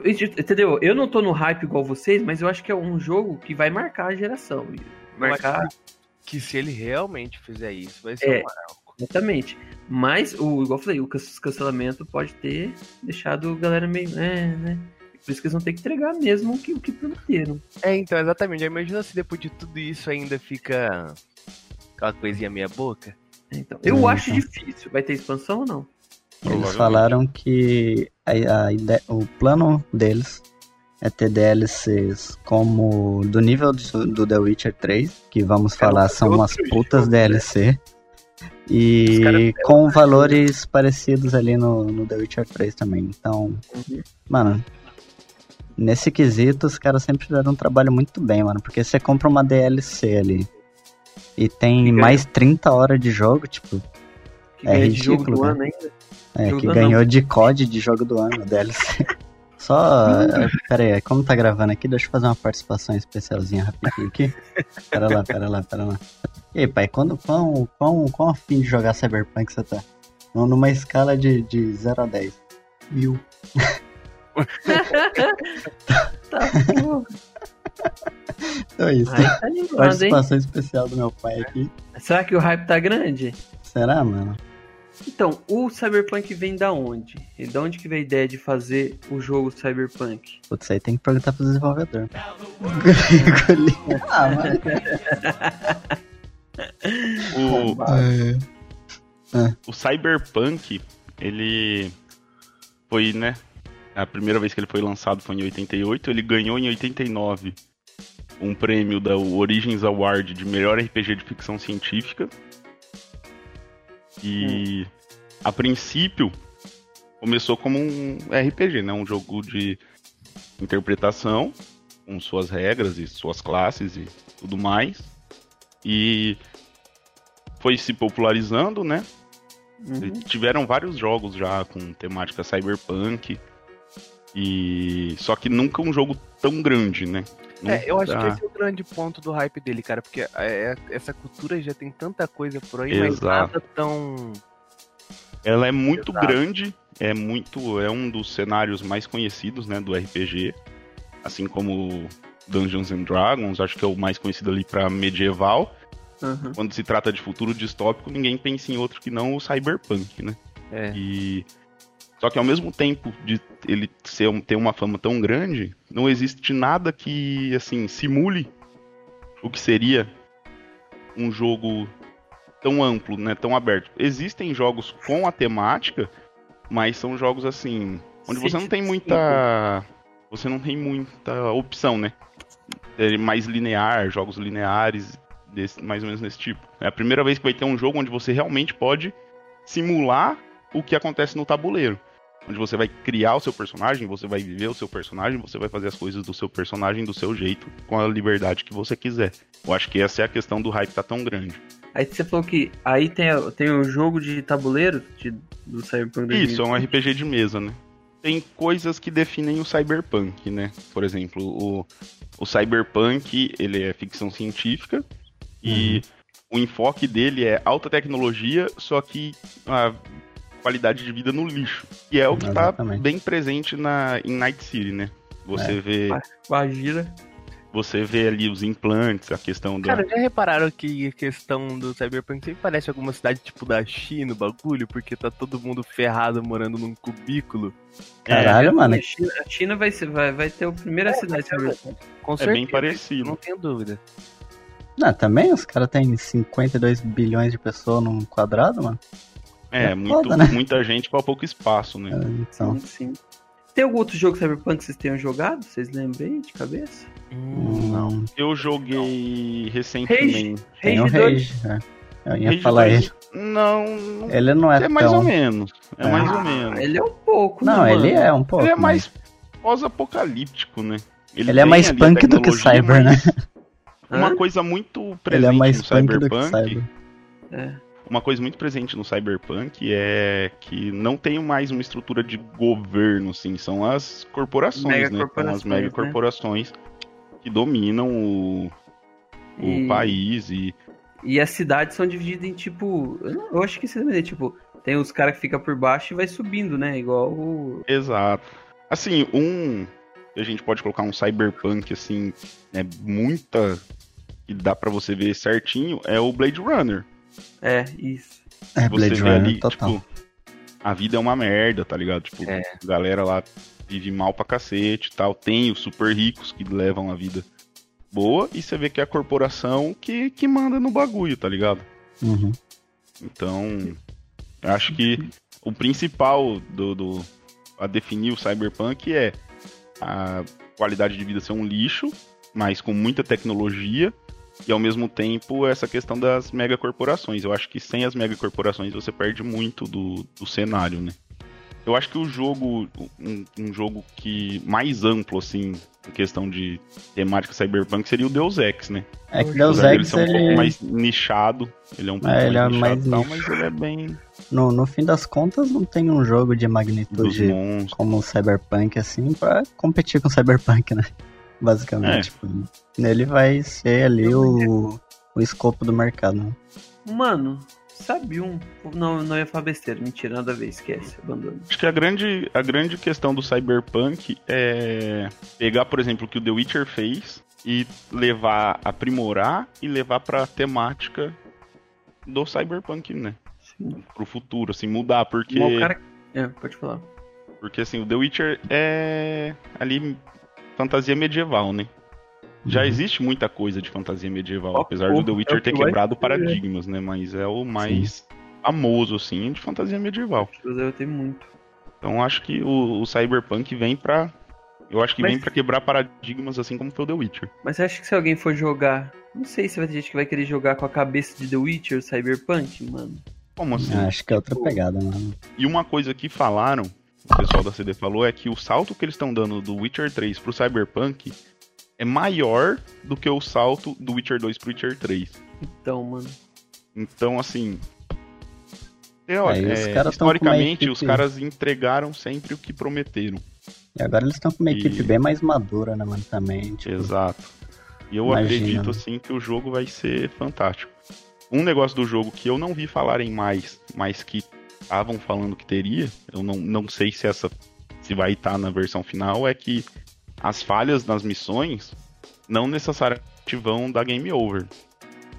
Entendeu? Eu não tô no hype igual vocês, mas eu acho que é um jogo que vai marcar a geração. Marcar... Que se ele realmente fizer isso, vai ser é. um maior. Exatamente, mas, o, igual eu falei, o cancelamento pode ter deixado a galera meio, é, né, por isso que eles vão ter que entregar mesmo o que, o que prometeram. É, então, exatamente, imagina se depois de tudo isso ainda fica aquela coisinha meia boca. Então, eu hum, acho então. difícil, vai ter expansão ou não? Eles falaram que a, a ideia, o plano deles é ter D L Cs como do nível do, do The Witcher três, que vamos falar, é, são umas putas D L C. E cara... com valores parecidos ali no, no The Witcher três também. Então, uhum. mano, nesse quesito os caras sempre fizeram um trabalho muito bem, mano. Porque você compra uma D L C ali e tem que mais ganha. trinta horas de jogo, tipo, que é ridículo. De jogo do ano ainda. É, jogo que ganhou não. de C O D de jogo do ano, D L C. Só, pera aí, como tá gravando aqui, deixa eu fazer uma participação especialzinha rapidinho aqui. Pera lá, pera lá, pera lá. E aí, pai, quando, quão, quão, quão a fim de jogar Cyberpunk você tá? Numa escala de, de zero a dez. Mil. Tá fogo. Então é isso. Tá ligado, participação, hein? Especial do meu pai aqui. Será que o hype tá grande? Será, mano? Então, o Cyberpunk vem da onde? E da onde que veio a ideia de fazer o jogo Cyberpunk? Putz, aí tem que perguntar pro desenvolvedor. Ah, mano. O, é. o Cyberpunk, ele foi, né? A primeira vez que ele foi lançado foi em oitenta e oito, ele ganhou em oitenta e nove um prêmio da Origins Award de melhor R P G de ficção científica. E, hum. a princípio, começou como um R P G, né? Um jogo de interpretação, com suas regras e suas classes e tudo mais. E foi se popularizando, né? Uhum. Tiveram vários jogos já com temática cyberpunk. E... Só que nunca um jogo tão grande, né? Nunca é, eu acho dá... que esse é o grande ponto do hype dele, cara. Porque é, essa cultura já tem tanta coisa por aí, exato, mas nada tão... Ela é muito, exato, grande, é, muito, é um dos cenários mais conhecidos, né, do R P G. Assim como Dungeons and Dragons, acho que é o mais conhecido ali pra medieval. Uhum. Quando se trata de futuro distópico, ninguém pensa em outro que não o cyberpunk, né? É. E... Só que ao mesmo tempo de ele ser, ter uma fama tão grande, não existe nada que, assim, simule o que seria um jogo tão amplo, né, tão aberto. Existem jogos com a temática, mas são jogos, assim, onde você não tem muita... Você não tem muita opção, né? É mais linear, jogos lineares, desse, mais ou menos nesse tipo. É a primeira vez que vai ter um jogo onde você realmente pode simular o que acontece no tabuleiro. Onde você vai criar o seu personagem, você vai viver o seu personagem, você vai fazer as coisas do seu personagem do seu jeito, com a liberdade que você quiser. Eu acho que essa é a questão do hype tá tão grande. Aí você falou que aí tem, tem um jogo de tabuleiro de, do Cyberpunk. Isso, é um R P G de mesa, né? Tem coisas que definem o Cyberpunk, né? Por exemplo, o, o Cyberpunk, ele é ficção científica, uhum, e o enfoque dele é alta tecnologia, só que a qualidade de vida no lixo. E é o que, exatamente, tá bem presente na, em Night City, né? Você é. vê... Imagina. Você vê ali os implantes, a questão da... Cara, já repararam que a questão do Cyberpunk sempre parece alguma cidade tipo da China, o bagulho? Porque tá todo mundo ferrado morando num cubículo. Caralho, é, mano. A China, a China vai, ser, vai, vai ter a primeira é, cidade Cyberpunk. Com certeza. É bem parecido. Não tenho dúvida. Não, também os caras têm cinquenta e dois bilhões de pessoas num quadrado, mano. É, é muito, foda, né? Muita gente pra pouco espaço, né? É, então. Sim, sim. Tem algum outro jogo Cyberpunk que vocês tenham jogado? Vocês lembram aí de cabeça? Hum, não. Eu joguei não. recentemente. Rage, Rage, Rage dois. É. Eu ia Rage falar dois. Ele. Não, não. Ele não é, é tão... mais ou menos. É, é mais ou menos. Ele é um pouco, né? Não, mano? Ele é um pouco. Ele é mais pós-apocalíptico, né? Ele, ele é mais punk do que cyber, né? Uma coisa muito presente ele é mais no Cyberpunk. Cyber. É. Uma coisa muito presente no Cyberpunk é que não tem mais uma estrutura de governo, assim, são as corporações, mega né? Corporações, são as megacorporações, né? Que dominam o, o e... país e... E as cidades são divididas em, tipo... Eu acho que você vai ver, tipo, tem os caras que ficam por baixo e vai subindo, né? Igual o... Exato. Assim, um... A gente pode colocar um Cyberpunk, assim, né? Muita... Que dá pra você ver certinho, é o Blade Runner. É, isso. É, Blade Runner, ali, total. Tipo, a vida é uma merda, tá ligado? Tipo, é. A galera lá vive mal pra cacete e tal. Tem os super ricos que levam a vida boa e você vê que é a corporação que, que manda no bagulho, tá ligado? Uhum. Então, acho que o principal do, do a definir o Cyberpunk é a qualidade de vida ser um lixo, mas com muita tecnologia. E ao mesmo tempo essa questão das megacorporações. Eu acho que sem as megacorporações você perde muito do, do cenário, né? Eu acho que o jogo, um, um jogo que mais amplo, assim, em questão de temática cyberpunk, seria o Deus Ex, né? É que o Deus Ex, ele é um ele... pouco mais nichado, ele é um pouco é, mais, ele é nichado mais tal, nicho. Mas ele é bem... No, no fim das contas, não tem um jogo de magnitude como o cyberpunk, assim, pra competir com o cyberpunk, né? Basicamente, é. Tipo, ele vai ser ali o, o escopo do mercado. Mano... Sabe um... Não, não ia falar besteira, mentira, nada a ver, esquece, abandona. Acho que a grande, a grande questão do Cyberpunk é pegar, por exemplo, o que o The Witcher fez e levar, aprimorar e levar pra temática do Cyberpunk, né? Sim. Pro futuro, assim, mudar, porque... Bom, o cara... É, pode falar. Porque, assim, o The Witcher é ali fantasia medieval, né? Já existe muita coisa de fantasia medieval, apesar do The Witcher ter quebrado paradigmas, né? Mas é o mais famoso, assim, de fantasia medieval. Eu tenho muito. Então acho que o, o Cyberpunk vem pra... Eu acho que vem pra quebrar paradigmas, assim como foi o The Witcher. Mas você acha que se alguém for jogar... Não sei se vai ter gente que vai querer jogar com a cabeça de The Witcher ou Cyberpunk, mano. Como assim? Ah, acho que é outra pegada, mano. E uma coisa que falaram, o pessoal da C D falou, é que o salto que eles estão dando do Witcher três pro Cyberpunk... é maior do que o salto do Witcher dois pro Witcher três. Então, mano... Então, assim... É, olha, é, os cara historicamente, os caras entregaram sempre o que prometeram. E agora eles estão com uma e... equipe bem mais madura, né, mano? Também, tipo... Exato. E eu Imagina. acredito, assim, que o jogo vai ser fantástico. Um negócio do jogo que eu não vi falarem mais, mas que estavam falando que teria, eu não, não sei se essa se vai estar na versão final, é que... As falhas nas missões não necessariamente vão dar game over.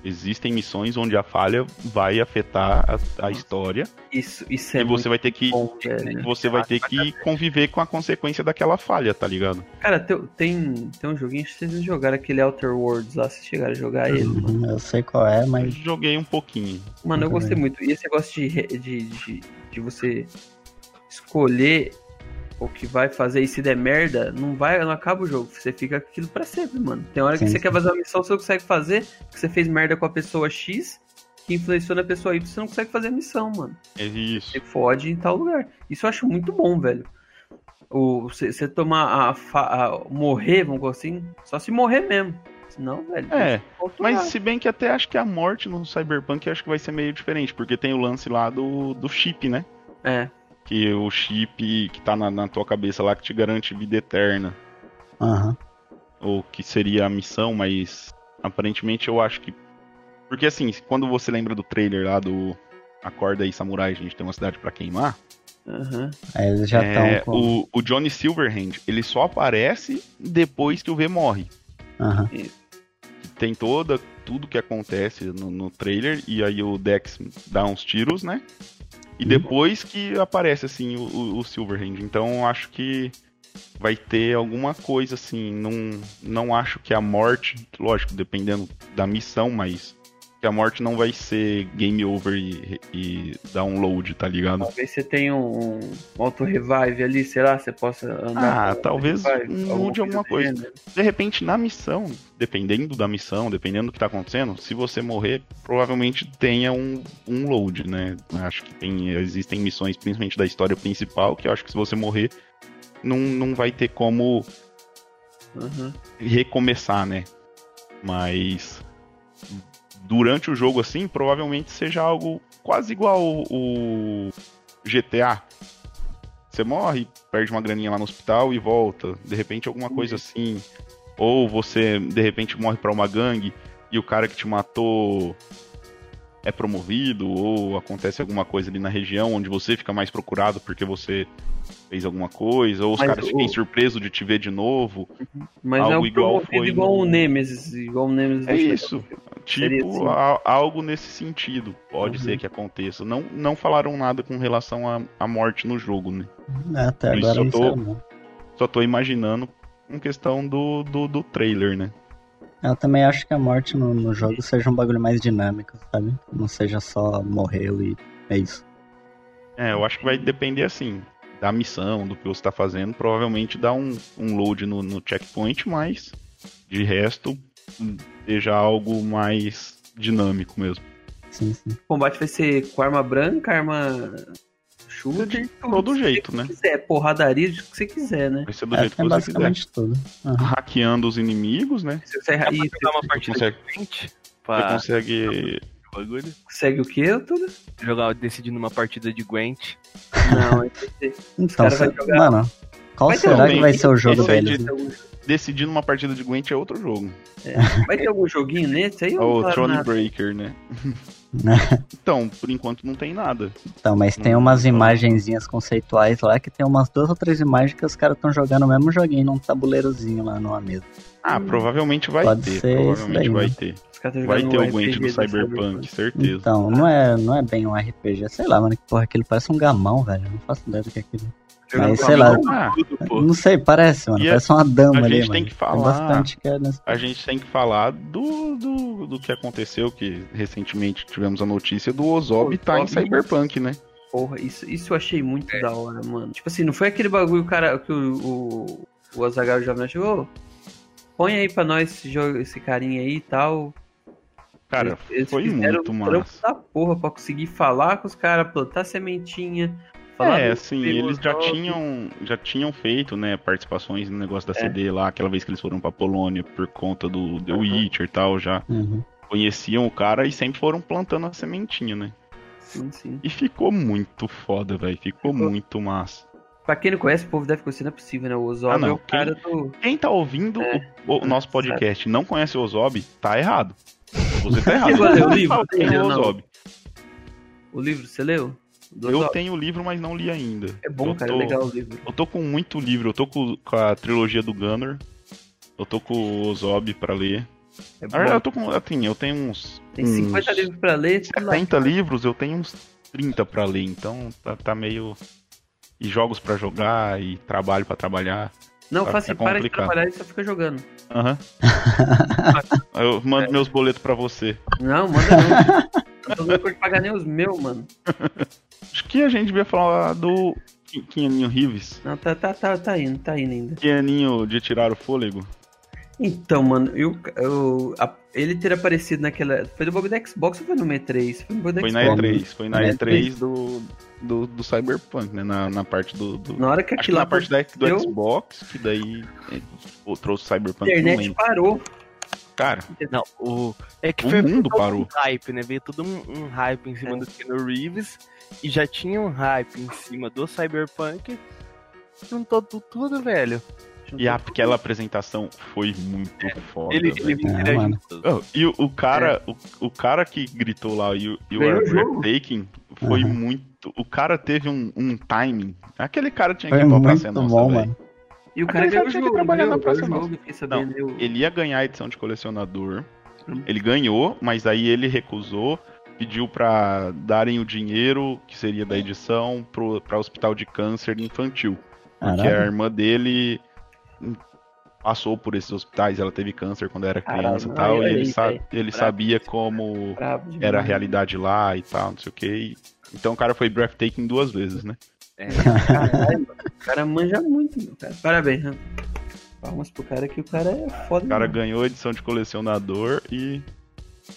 Existem missões onde a falha vai afetar a, a história. Isso, isso é e você vai ter que bom, você vai ter que conviver com a consequência daquela falha, tá ligado? Cara, tem, tem um joguinho que vocês jogaram, aquele Outer Worlds lá, vocês chegaram a jogar ele. Mano. Eu sei qual é, mas... Eu joguei um pouquinho. Mano, eu também. Gostei muito. E esse negócio de, de, de, de você escolher... o que vai fazer, e se der merda, não vai, não acaba o jogo, você fica com aquilo pra sempre, mano. Tem hora sim, que você sim. quer fazer uma missão, você não consegue fazer, porque você fez merda com a pessoa X, que influenciou na pessoa Y, você não consegue fazer a missão, mano. É isso. Você fode em tal lugar. Isso eu acho muito bom, velho. O, você, você tomar a, fa, a... morrer, vamos assim, só se morrer mesmo. Senão, velho... É, mas se bem que até acho que a morte no Cyberpunk acho que vai ser meio diferente, porque tem o lance lá do, do chip, né? É. Que o chip que tá na, na tua cabeça lá que te garante vida eterna. Uhum. Ou que seria a missão, mas aparentemente eu acho que... Porque assim, quando você lembra do trailer lá do Acorda aí Samurai, a gente tem uma cidade pra queimar. Uhum. Aí eles já é, tão com... o, o Johnny Silverhand, ele só aparece depois que o V morre. Uhum. E tem toda, tudo que acontece no, no trailer, e aí o Dex dá uns tiros, né? E depois que aparece, assim, o, o Silverhand. Então, acho que vai ter alguma coisa, assim. Não, não acho que a morte... Lógico, dependendo da missão, mas... Que a morte não vai ser game over e, e download, tá ligado? Talvez você tenha um, um auto-revive ali, será? Você possa andar... Ah, talvez mude alguma coisa. De repente, na missão, dependendo da missão, dependendo do que tá acontecendo, se você morrer, provavelmente tenha um, um load, né? Acho que tem, existem missões, principalmente da história principal, que eu acho que se você morrer, não, não vai ter como uhum. recomeçar, né? Mas... Durante o jogo, assim, provavelmente seja algo quase igual o G T A. Você morre, perde uma graninha lá no hospital e volta. De repente, alguma coisa assim. Ou você, de repente, morre pra uma gangue e o cara que te matou é promovido. Ou acontece alguma coisa ali na região onde você fica mais procurado porque você fez alguma coisa. Ou os Mas caras o... fiquem surpresos de te ver de novo. Uhum. Mas algo é um igual foi igual no... o Nemesis. Igual o Nemesis é isso. Fazer. Tipo, assim. a, algo nesse sentido. Pode uhum. ser que aconteça. Não, não falaram nada com relação à, à morte no jogo, né? Até Por agora só tô, só tô imaginando em questão do, do, do trailer, né? Eu também acho que a morte no, no jogo seja um bagulho mais dinâmico, sabe? Não seja só morreu e é isso. É, eu acho que vai depender, assim, da missão, do que você tá fazendo. Provavelmente dá um, um load no, no checkpoint, mas de resto... seja algo mais dinâmico mesmo. Sim, sim. O combate vai ser com arma branca, arma chute, todo jeito, né? Se quiser, porradaria de que você quiser, né? Vai ser do é, jeito que é você quiser. Tudo. Uhum. Hackeando os inimigos, né? Se você hackear uma você partida consegue... de frente, pra... você consegue... Consegue o quê, Túlio? Jogar decidindo uma partida de Gwent. Não, então, você... vai jogar... Mano, qual vai será que vai ser o jogo dele? Decidindo uma partida de Gwent é outro jogo. É. Vai ter algum joguinho nesse aí? Ou oh, Throne Breaker, né? Então, por enquanto não tem nada. Então, mas não, tem umas imagenzinhas conceituais lá, que tem umas duas ou três imagens que os caras estão jogando o mesmo joguinho num tabuleirozinho lá numa mesa. Ah, hum. provavelmente vai Pode ter. Ser provavelmente daí, vai né? ter. Vai ter o Gwent do Cyberpunk, certeza. Então, não é, não é bem um R P G. Sei lá, mano, que porra, aquilo parece um gamão, velho. Não faço ideia do que é aquilo. Mas, sei lá, ah, não sei, parece, mano, e parece uma dama ali, mano. A gente tem que falar, bastante, cara, nessa... a gente tem que falar do, do, do que aconteceu, que recentemente tivemos a notícia do Ozob tá em Cyberpunk, né? Porra, isso, isso eu achei muito é. da hora, mano. Tipo assim, não foi aquele bagulho cara, que o, o, o Azaghal Jovem chegou, põe aí pra nós esse, jogo, esse carinha aí e tal... Cara, eles, foi eles muito um massa. Da porra pra conseguir falar com os caras, plantar sementinha... É, assim, eles já tinham, já tinham feito, né, participações no negócio da é. C D lá, aquela vez que eles foram pra Polônia por conta do The Witcher e tal, já uhum. conheciam o cara e sempre foram plantando a sementinha, né? Sim, sim. E ficou muito foda, velho, ficou, ficou muito massa. Pra quem não conhece, o povo deve conhecer, não é possível, né, o Ozob ah, não. é o cara quem, do... Quem tá ouvindo é. o, o nosso podcast e não conhece o Ozob, tá errado. Você tá errado. Você leu o livro? Quem é o Ozob? O livro, você leu? Eu Ozob. tenho o livro, mas não li ainda. É bom, eu cara, tô, é legal o livro. Eu tô com muito livro, eu tô com, com a trilogia do Gunner, eu tô com o Ozob pra ler. É Na verdade, eu tô com, assim, eu tenho uns... Tem uns cinquenta livros pra ler? setenta lá. Livros, eu tenho uns trinta pra ler, então tá, tá meio... E jogos pra jogar, e trabalho pra trabalhar... Não, faz assim, para de trabalhar e só fica jogando. Aham. Uhum. Eu mando é. meus boletos pra você. Não, manda não. Eu não vou pagar nem os meus, mano. Acho que a gente devia falar do Keanu Reeves. Não, tá, tá, tá, tá indo, tá indo ainda. Keaninho de tirar o fôlego. Então, mano, eu, eu, a, ele ter aparecido naquela... Foi no bagulho da Xbox ou foi no E três? Foi, no foi na E três, foi na E três do... Do, do Cyberpunk, né? Na, na parte do, do... Na hora que aquilo... Na parte da, do Xbox, que daí é, trouxe Cyberpunk... A internet momento. parou. Cara... Não, o... É que o foi mundo parou. Um hype, né? Veio todo um, um hype em cima é. do Keanu Reeves, e já tinha um hype em cima do Cyberpunk, juntou tudo, tudo velho. E aquela apresentação foi muito é, foda. Ele, ele é, oh, e o, o cara, é. o, o cara que gritou lá, You, you are breathtaking, foi uhum. muito. O cara teve um, um timing. Aquele cara tinha foi que ir pra Praça Nossa, velho. E o cara, cara tinha que trabalhar na Praça Nossa. Ele ia ganhar a edição de colecionador. Hum. Ele ganhou, mas aí ele recusou. Pediu pra darem o dinheiro que seria da edição pro, pra hospital de câncer infantil. Porque Caramba. a irmã dele passou por esses hospitais, ela teve câncer quando era criança Caramba, e tal, e ele, sa ele bravo, sabia como bravo, era a realidade lá e tal, não sei o que. Então o cara foi breathtaking duas vezes, né? É, caralho, o cara manja muito, meu cara. Parabéns, né? Palmas pro cara que o cara é foda. O cara mesmo. ganhou a edição de colecionador e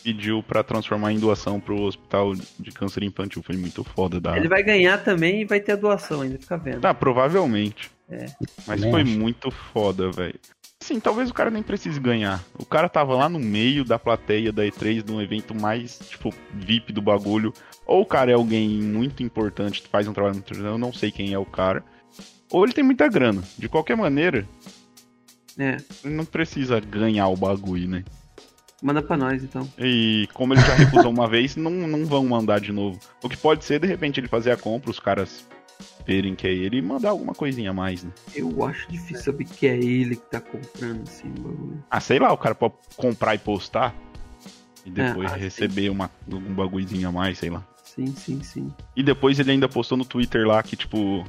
pediu pra transformar em doação pro hospital de câncer infantil. Foi muito foda. Da... Ele vai ganhar também e vai ter a doação ainda, fica vendo. Tá, provavelmente. É. Mas foi muito foda, velho. Assim, talvez o cara nem precise ganhar. O cara tava lá no meio da plateia da E três, de um evento mais, tipo, V I P do bagulho. Ou o cara é alguém muito importante, faz um trabalho muito importante, eu não sei quem é o cara. Ou ele tem muita grana. De qualquer maneira, é. ele não precisa ganhar o bagulho, né? Manda pra nós, então. E como ele já recusou uma vez, não, não vão mandar de novo. O que pode ser, de repente, ele fazer a compra, os caras... verem que é ele e mandar alguma coisinha a mais, né? Eu acho difícil saber que é ele que tá comprando, assim, bagulho. Ah, sei lá, o cara pode comprar e postar e depois ah, receber uma, um bagulhozinho a mais, sei lá. Sim, sim, sim. E depois ele ainda postou no Twitter lá que, tipo,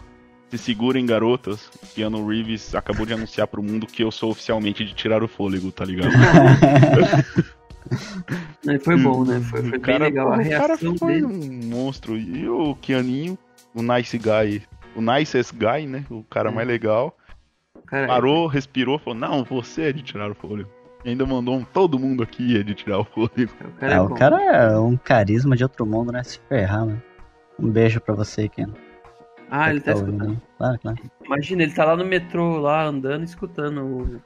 se segurem, garotas, Keanu Reeves acabou de anunciar pro mundo que eu sou oficialmente de tirar o fôlego, tá ligado? Não, foi bom, né? Foi, foi bem cara, legal a reação dele. O cara foi dele. um monstro. E o Keaninho, o nice guy, o nicest guy, né? O cara é. mais legal. Caralho. Parou, respirou, falou, não, você é de tirar o fôlego. E ainda mandou um, todo mundo aqui é de tirar o fôlego. O cara é, é o cara é um carisma de outro mundo, né? Se ferrar, mano. Um beijo pra você, Keanu. Ah, ele tá escutando. Claro, claro. Imagina, ele tá lá no metrô, lá andando, escutando o, o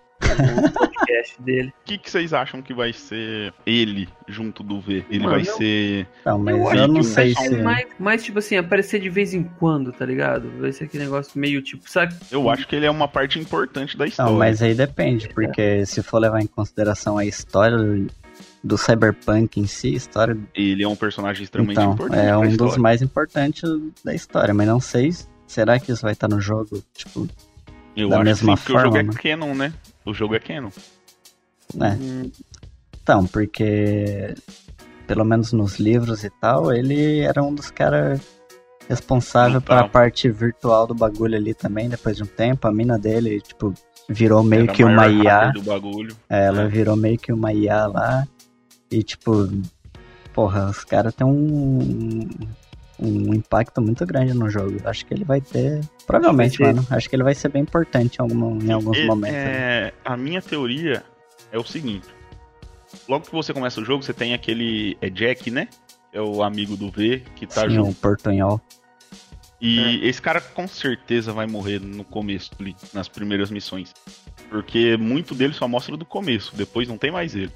podcast dele. O que, que vocês acham que vai ser ele junto do V? Ele Mano, vai eu... ser... Não, mas eu, eu não sei se... Mais, mais, tipo assim, aparecer de vez em quando, tá ligado? Vai ser aquele negócio meio, tipo, sabe? Eu acho que ele é uma parte importante da história. Não, mas aí depende, porque é. se for levar em consideração a história... do Cyberpunk em si, história... Ele é um personagem extremamente então, importante. É um dos mais importantes da história, mas não sei, será que isso vai estar no jogo, tipo, eu da acho mesma que sim, forma? Porque o jogo é canon, né? O jogo é canon. É. Hum. Então, porque, pelo menos nos livros e tal, ele era um dos caras responsável então, pela parte virtual do bagulho ali também, depois de um tempo, a mina dele, tipo, virou meio que uma I A. Do bagulho, ela né? virou meio que uma I A lá. E, tipo, porra, os caras têm um, um impacto muito grande no jogo. Acho que ele vai ter... Provavelmente, vai ter... mano. Acho que ele vai ser bem importante em, algum, em alguns e, momentos. É... Né? A minha teoria é o seguinte. Logo que você começa o jogo, você tem aquele... É Jack, né? É o amigo do V, que tá Sim, junto. Sim, o portunhol. E é. esse cara com certeza vai morrer no começo, nas primeiras missões. Porque muito dele só mostra do começo. Depois não tem mais ele.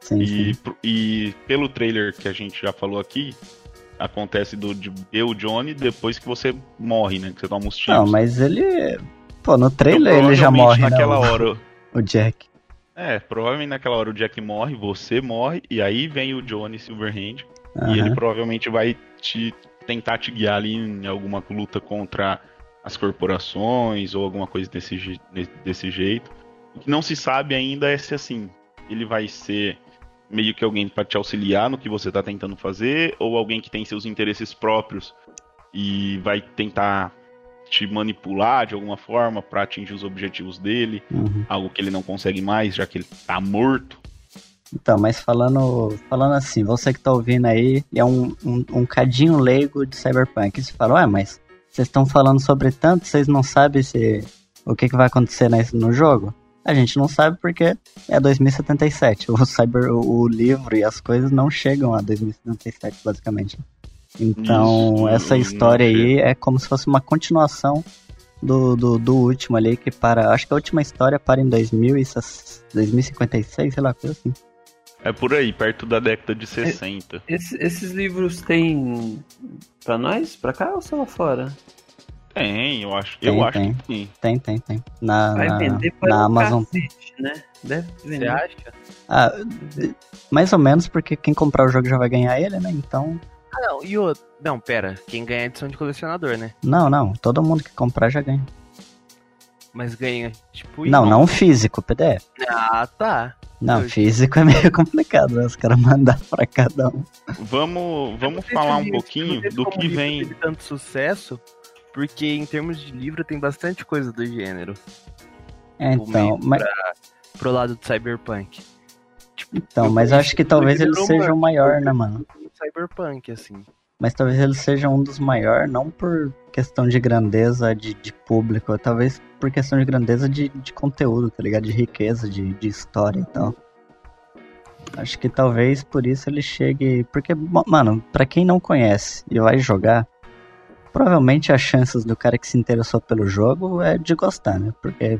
Sim, e, sim. E pelo trailer que a gente já falou aqui, acontece do de eu, Johnny, depois que você morre, né? Que você toma uns tiros. Não, mas ele... Pô, no trailer então, ele já morre, naquela não, hora o Jack. É, provavelmente naquela hora o Jack morre, você morre, e aí vem o Johnny Silverhand. Uh-huh. E ele provavelmente vai te tentar te guiar ali em alguma luta contra as corporações ou alguma coisa desse, desse jeito. O que não se sabe ainda é se assim, ele vai ser... meio que alguém para te auxiliar no que você tá tentando fazer, ou alguém que tem seus interesses próprios e vai tentar te manipular de alguma forma para atingir os objetivos dele, uhum. algo que ele não consegue mais, já que ele tá morto. Então, mas falando, falando assim, você que tá ouvindo aí, é um, um, um cadinho leigo de Cyberpunk, você fala, ué, mas vocês estão falando sobre tanto, vocês não sabem se, o que, que vai acontecer nesse, no jogo? A gente não sabe porque é dois mil e setenta e sete. O, cyber, o livro e as coisas não chegam a dois mil e setenta e sete, basicamente. Então, Isso, essa história aí é como se fosse uma continuação do, do, do último ali, que para... Acho que a última história para em dois mil e cinquenta e seis, sei lá, coisa assim. É por aí, perto da década de sessenta. Esse, esses livros tem pra nós, pra cá ou só lá fora? Tem, eu acho, tem, eu tem. acho que tem. Tem, tem, tem. Na, Vai vender para na Amazon. Cacete, né? Deve vender. Você acha? Ah, mais ou menos, porque quem comprar o jogo já vai ganhar ele, né? Então... Ah, não, e o... Não, pera. Quem ganha é edição de colecionador, né? Não, não. Todo mundo que comprar já ganha. Mas ganha, tipo... Não, não físico, P D F. Ah, tá. Não, eu físico é meio complicado, né? Os caras mandar pra cada um. Vamos, vamos falar um pouquinho do que vem... Teve tanto sucesso... Porque em termos de livro tem bastante coisa do gênero. É, então, mas... pra, pro lado do Cyberpunk. Tipo, então, mas eu acho que talvez ele seja o maior, né, mano? Cyberpunk, assim. Mas talvez ele seja um dos maiores, não por questão de grandeza de, de público, talvez por questão de grandeza de, de conteúdo, tá ligado? De riqueza, de, de história e tal. Acho que talvez por isso ele chegue... Porque, mano, pra quem não conhece e vai jogar... Provavelmente as chances do cara que se interessou pelo jogo é de gostar, né? Porque,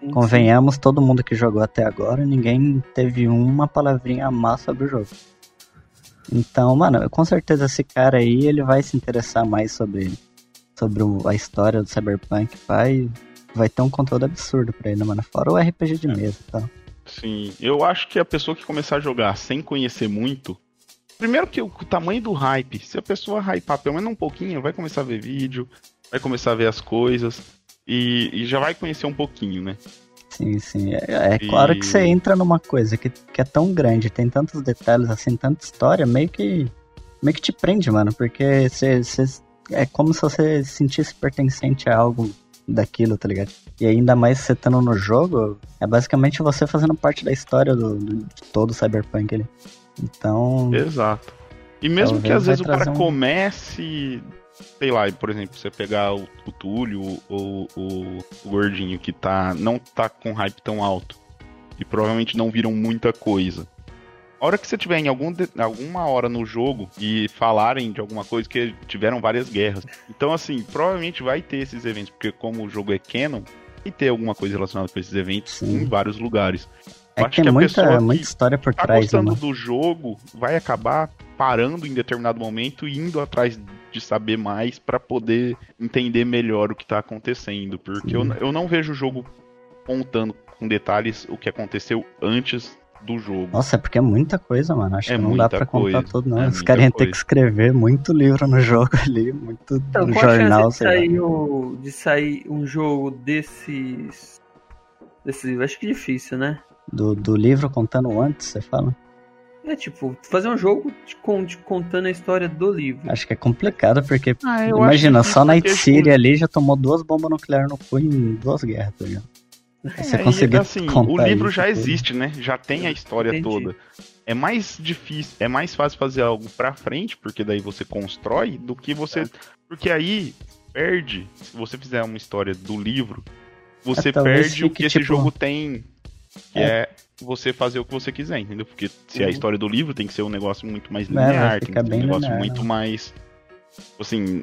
sim, convenhamos, sim. todo mundo que jogou até agora, ninguém teve uma palavrinha a mais sobre o jogo. Então, mano, com certeza esse cara aí, ele vai se interessar mais sobre, sobre a história do Cyberpunk, vai, vai ter um conteúdo absurdo pra ele, né, mano? Fora o R P G de mesa e tal. Sim, eu acho que a pessoa que começar a jogar sem conhecer muito... Primeiro que o tamanho do hype, se a pessoa hypear pelo menos um pouquinho, vai começar a ver vídeo, vai começar a ver as coisas e, e já vai conhecer um pouquinho, né? Sim, sim. É, é e... claro que você entra numa coisa que, que é tão grande, tem tantos detalhes, assim, tanta história, meio que, meio que te prende, mano, porque você, você, é como se você se sentisse pertencente a algo daquilo, tá ligado? E ainda mais você estando no jogo, é basicamente você fazendo parte da história do, do, de todo o Cyberpunk ali. Então... Exato. E mesmo que às vezes o cara um... comece... Sei lá, por exemplo, você pegar o, o Túlio ou o, o Gordinho que tá, não tá com hype tão alto e provavelmente não viram muita coisa. a hora que você tiver em algum de, alguma hora no jogo e falarem de alguma coisa, que tiveram várias guerras. Então, assim, provavelmente vai ter esses eventos, porque como o jogo é canon, vai ter alguma coisa relacionada com esses eventos. Sim. Em vários lugares. É, acho que, que é muita, muita história por tá trás. Gostando, né, do jogo, vai acabar parando em determinado momento e indo atrás de saber mais pra poder entender melhor o que tá acontecendo. Porque eu, eu não vejo o jogo contando com detalhes o que aconteceu antes do jogo. Nossa, é porque é muita coisa, mano. Acho é que não dá pra coisa, contar tudo, não. É, os caras iam ter que escrever muito livro no jogo ali, muito então, no jornal, sei lá. De sair, o, de sair um jogo desses... desses... acho que é difícil, né? Do, do livro contando antes, você fala? É, tipo, fazer um jogo de, de, contando a história do livro. Acho que é complicado, porque ah, imagina, só Night City que... ali já tomou duas bombas nucleares no cu em duas guerras, tá ligado? É, você conseguir assim, contar o livro já tudo. Existe, né? Já tem a história Entendi. Toda. É mais difícil, é mais fácil fazer algo pra frente, porque daí você constrói, do que você... É. Porque aí perde, se você fizer uma história do livro, você é, perde o que, que esse tipo... jogo tem... que é. é você fazer o que você quiser, entendeu? Porque se é a história do livro, tem que ser um negócio muito mais linear, é, tem que ser um negócio linear, muito não. mais, assim,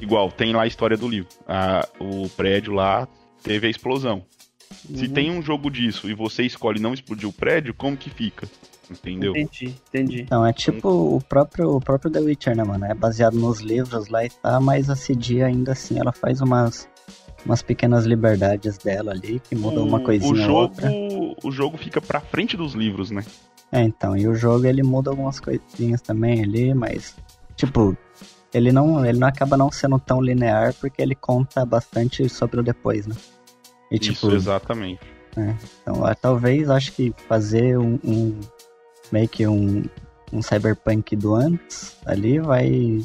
igual, tem lá a história do livro, a, o prédio lá teve a explosão. Uhum. Se tem um jogo disso e você escolhe não explodir o prédio, como que fica? Entendeu? Entendi, entendi. Então, é tipo o próprio, o próprio The Witcher, né, mano? É baseado nos livros lá e tá, mas a C D ainda assim, ela faz umas... umas pequenas liberdades dela ali, que mudam uma coisinha o jogo, ou outra. O jogo fica pra frente dos livros, né? É, então, e o jogo ele muda algumas coisinhas também ali, mas, tipo, ele não, ele não acaba não sendo tão linear, porque ele conta bastante sobre o depois, né? E, tipo, isso, exatamente. É, então, talvez, acho que fazer um, um meio que um, um cyberpunk do antes ali vai...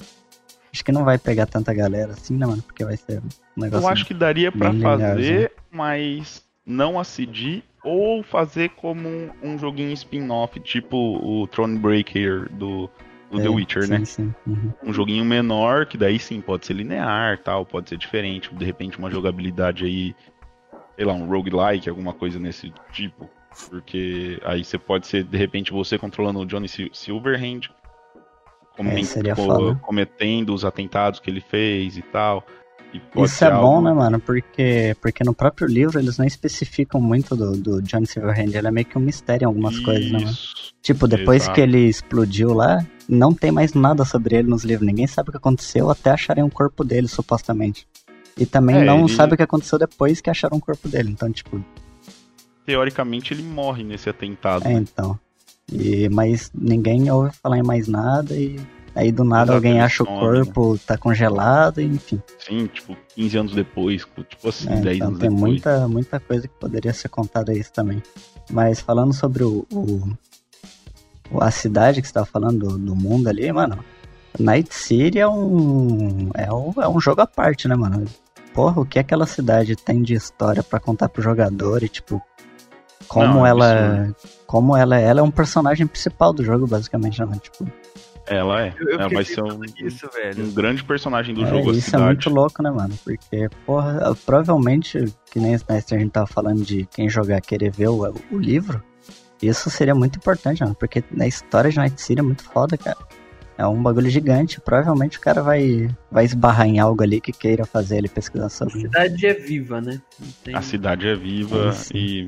Acho que não vai pegar tanta galera assim, né, mano? Porque vai ser um negócio... Eu acho que daria pra fazer, né? Mas não a C D, ou fazer como um, um joguinho spin-off, tipo o Throne Breaker do, do é, The Witcher, sim, né? Sim, uhum. Um joguinho menor, que daí sim, pode ser linear, tal, pode ser diferente. De repente uma jogabilidade aí, sei lá, um roguelike, alguma coisa nesse tipo. Porque aí você pode ser, de repente, você controlando o Johnny Silverhand... É, co- cometendo os atentados que ele fez e tal. E isso é algo... bom, né, mano? Porque, porque no próprio livro eles não especificam muito do, do Johnny Silverhand. Ele é meio que um mistério em algumas isso. coisas, né, mano? Tipo, depois Exato. Que ele explodiu lá, não tem mais nada sobre ele nos livros. Ninguém sabe o que aconteceu até acharem um corpo dele, supostamente. E também é, não ele... sabe o que aconteceu depois que acharam o corpo dele. Então, tipo... teoricamente ele morre nesse atentado. É, né? Então... E, mas ninguém ouve falar em mais nada e aí do nada Exatamente. Alguém acha o corpo, tá congelado, enfim. Sim, tipo, quinze anos depois, tipo assim, é, dez então anos tem depois. Muita, muita coisa que poderia ser contada isso também. Mas falando sobre o, o a cidade que você tava falando, do, do mundo ali, mano, Night City é um, é um, é um jogo à parte, né, mano? Porra, o que aquela cidade tem de história pra contar pro jogador e, tipo, Como, não, ela, isso... como ela, ela é um personagem principal do jogo, basicamente, né? Tipo, ela é. Eu, eu ela vai ser um, isso, velho. um grande personagem do é, jogo. Isso é muito louco, né, mano? Porque, porra, provavelmente, que nem a gente tava falando de quem jogar querer ver o, o livro, isso seria muito importante, mano. Porque na história de Night City é muito foda, cara. É um bagulho gigante. Provavelmente o cara vai, vai esbarrar em algo ali que queira fazer ele pesquisar sobre. A cidade é viva, né? Tem... A cidade é viva é, e...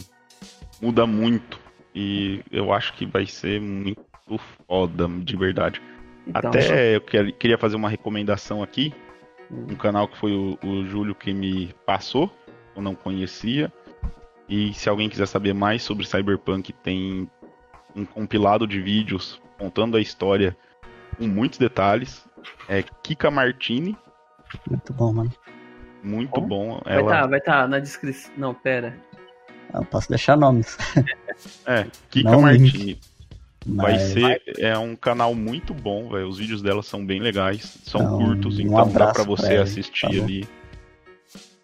muda muito, e eu acho que vai ser muito foda, de verdade. Então, até eu queria fazer uma recomendação aqui, um canal que foi o, o Júlio que me passou, eu não conhecia, e se alguém quiser saber mais sobre Cyberpunk, tem um compilado de vídeos contando a história com muitos detalhes, é Kika Martini. Muito bom, mano. Muito bom. bom. Ela... Vai tá, vai tá na descrição, não, pera... Eu posso deixar nomes. É, Kika Martini. Vai mas... ser é um canal muito bom, velho. Os vídeos dela são bem legais, são então, curtos, um então dá pra você pra assistir tá ali.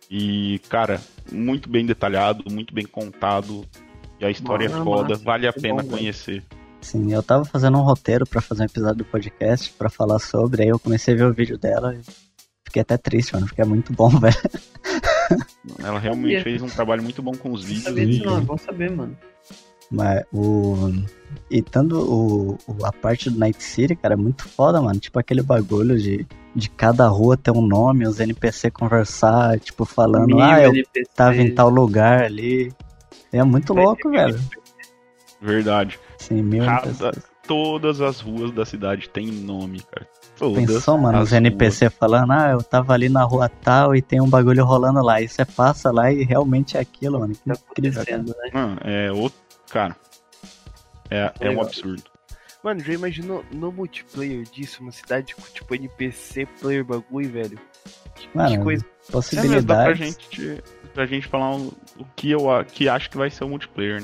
E, cara, muito bem detalhado, muito bem contado. E a história Boa, é foda, massa, vale a pena bom, conhecer. Sim, eu tava fazendo um roteiro pra fazer um episódio do podcast pra falar sobre, aí eu comecei a ver o vídeo dela e fiquei até triste, mano, porque é muito bom, velho. Ela realmente fez um trabalho muito bom com os vídeos. Saber disso, não, é bom saber, mano. Mas o... E tanto o, o, a parte do Night City, cara, é muito foda, mano. Tipo, aquele bagulho de, de cada rua ter um nome, os N P C conversar, tipo, falando, Meu ah, eu N P C. Tava em tal lugar ali. É muito louco, é, velho. Verdade. Sim, mil cada, todas as ruas da cidade tem nome, cara. Todas. Pensou, mano, os N P C ruas falando, ah, eu tava ali na rua tal e tem um bagulho rolando lá. E você passa lá e realmente é aquilo, mano. Que tá incrível, cara. Né? Mano, é outro... Cara... É, é um absurdo. Mano, já imaginou no multiplayer disso, uma cidade com tipo N P C, player bagulho, velho? Que, mano, que coisa. Possibilidades. Dá pra gente, pra gente falar um, o que eu que acho que vai ser o multiplayer,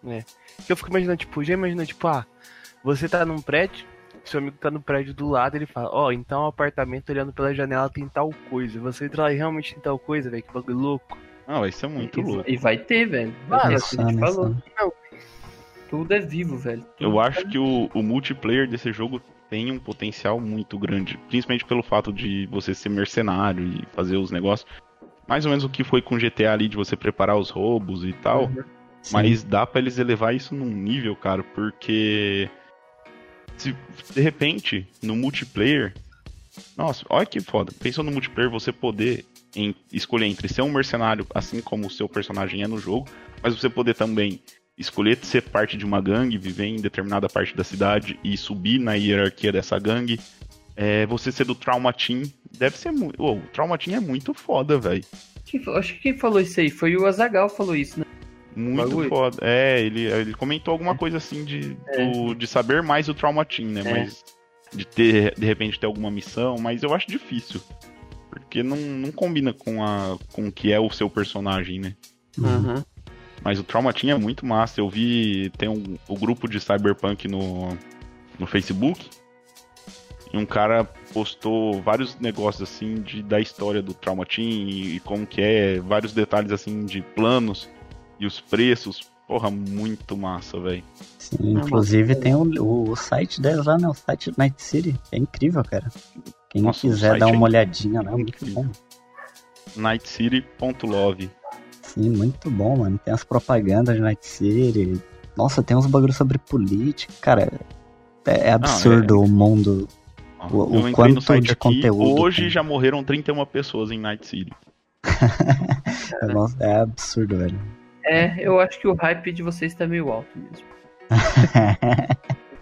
né? É. Que eu fico imaginando, tipo, já imaginou, tipo, ah, você tá num prédio, seu amigo tá no prédio do lado, ele fala, ó, oh, então o um apartamento olhando pela janela tem tal coisa. Você entra lá e realmente tem tal coisa, velho, que bagulho louco. Ah, vai ser muito e, louco. E vai ter, velho. Ah, a gente falou. Não. Tudo é vivo, velho. Tudo eu acho é que o, o multiplayer desse jogo tem um potencial muito grande. Principalmente pelo fato de você ser mercenário e fazer os negócios. Mais ou menos o que foi com G T A ali, de você preparar os roubos e tal. Uhum. Mas dá pra eles elevar isso num nível, cara. Porque, se de repente, no multiplayer... Nossa, olha que foda. Pensou no multiplayer você poder em, escolher entre ser um mercenário, assim como o seu personagem é no jogo. Mas você poder também... escolher ser parte de uma gangue, viver em determinada parte da cidade e subir na hierarquia dessa gangue. É, você ser do Trauma Team, deve ser muito... O Trauma Team é muito foda, velho. Acho que quem falou isso aí foi o Azaghal, falou isso, né? Muito foda. É, ele, ele comentou alguma coisa assim de, é. do, de saber mais do Trauma Team, né? É. Mas de ter, de repente, ter alguma missão, mas eu acho difícil. Porque não, não combina com, a, com o que é o seu personagem, né? Aham. Uhum. Mas o Trauma Team é muito massa. Eu vi, tem um, o grupo de Cyberpunk no, no Facebook. E um cara postou vários negócios assim de, da história do Trauma Team e, e como que é. Vários detalhes assim de planos e os preços. Porra, muito massa, velho. Sim, inclusive tem o, o, o site deles lá, né? O site do Night City. É incrível, cara. Quem Nossa, quiser dar uma é olhadinha lá, é muito bom. night city ponto love. Sim, muito bom, mano. Tem as propagandas de Night City. Nossa, tem uns bagulhos sobre política. Cara, é absurdo não, é... o mundo. Não, o o quanto de aqui, conteúdo. Hoje tem. Já morreram trinta e uma pessoas em Night City. Nossa, é absurdo, velho. É, eu acho que o hype de vocês tá meio alto mesmo.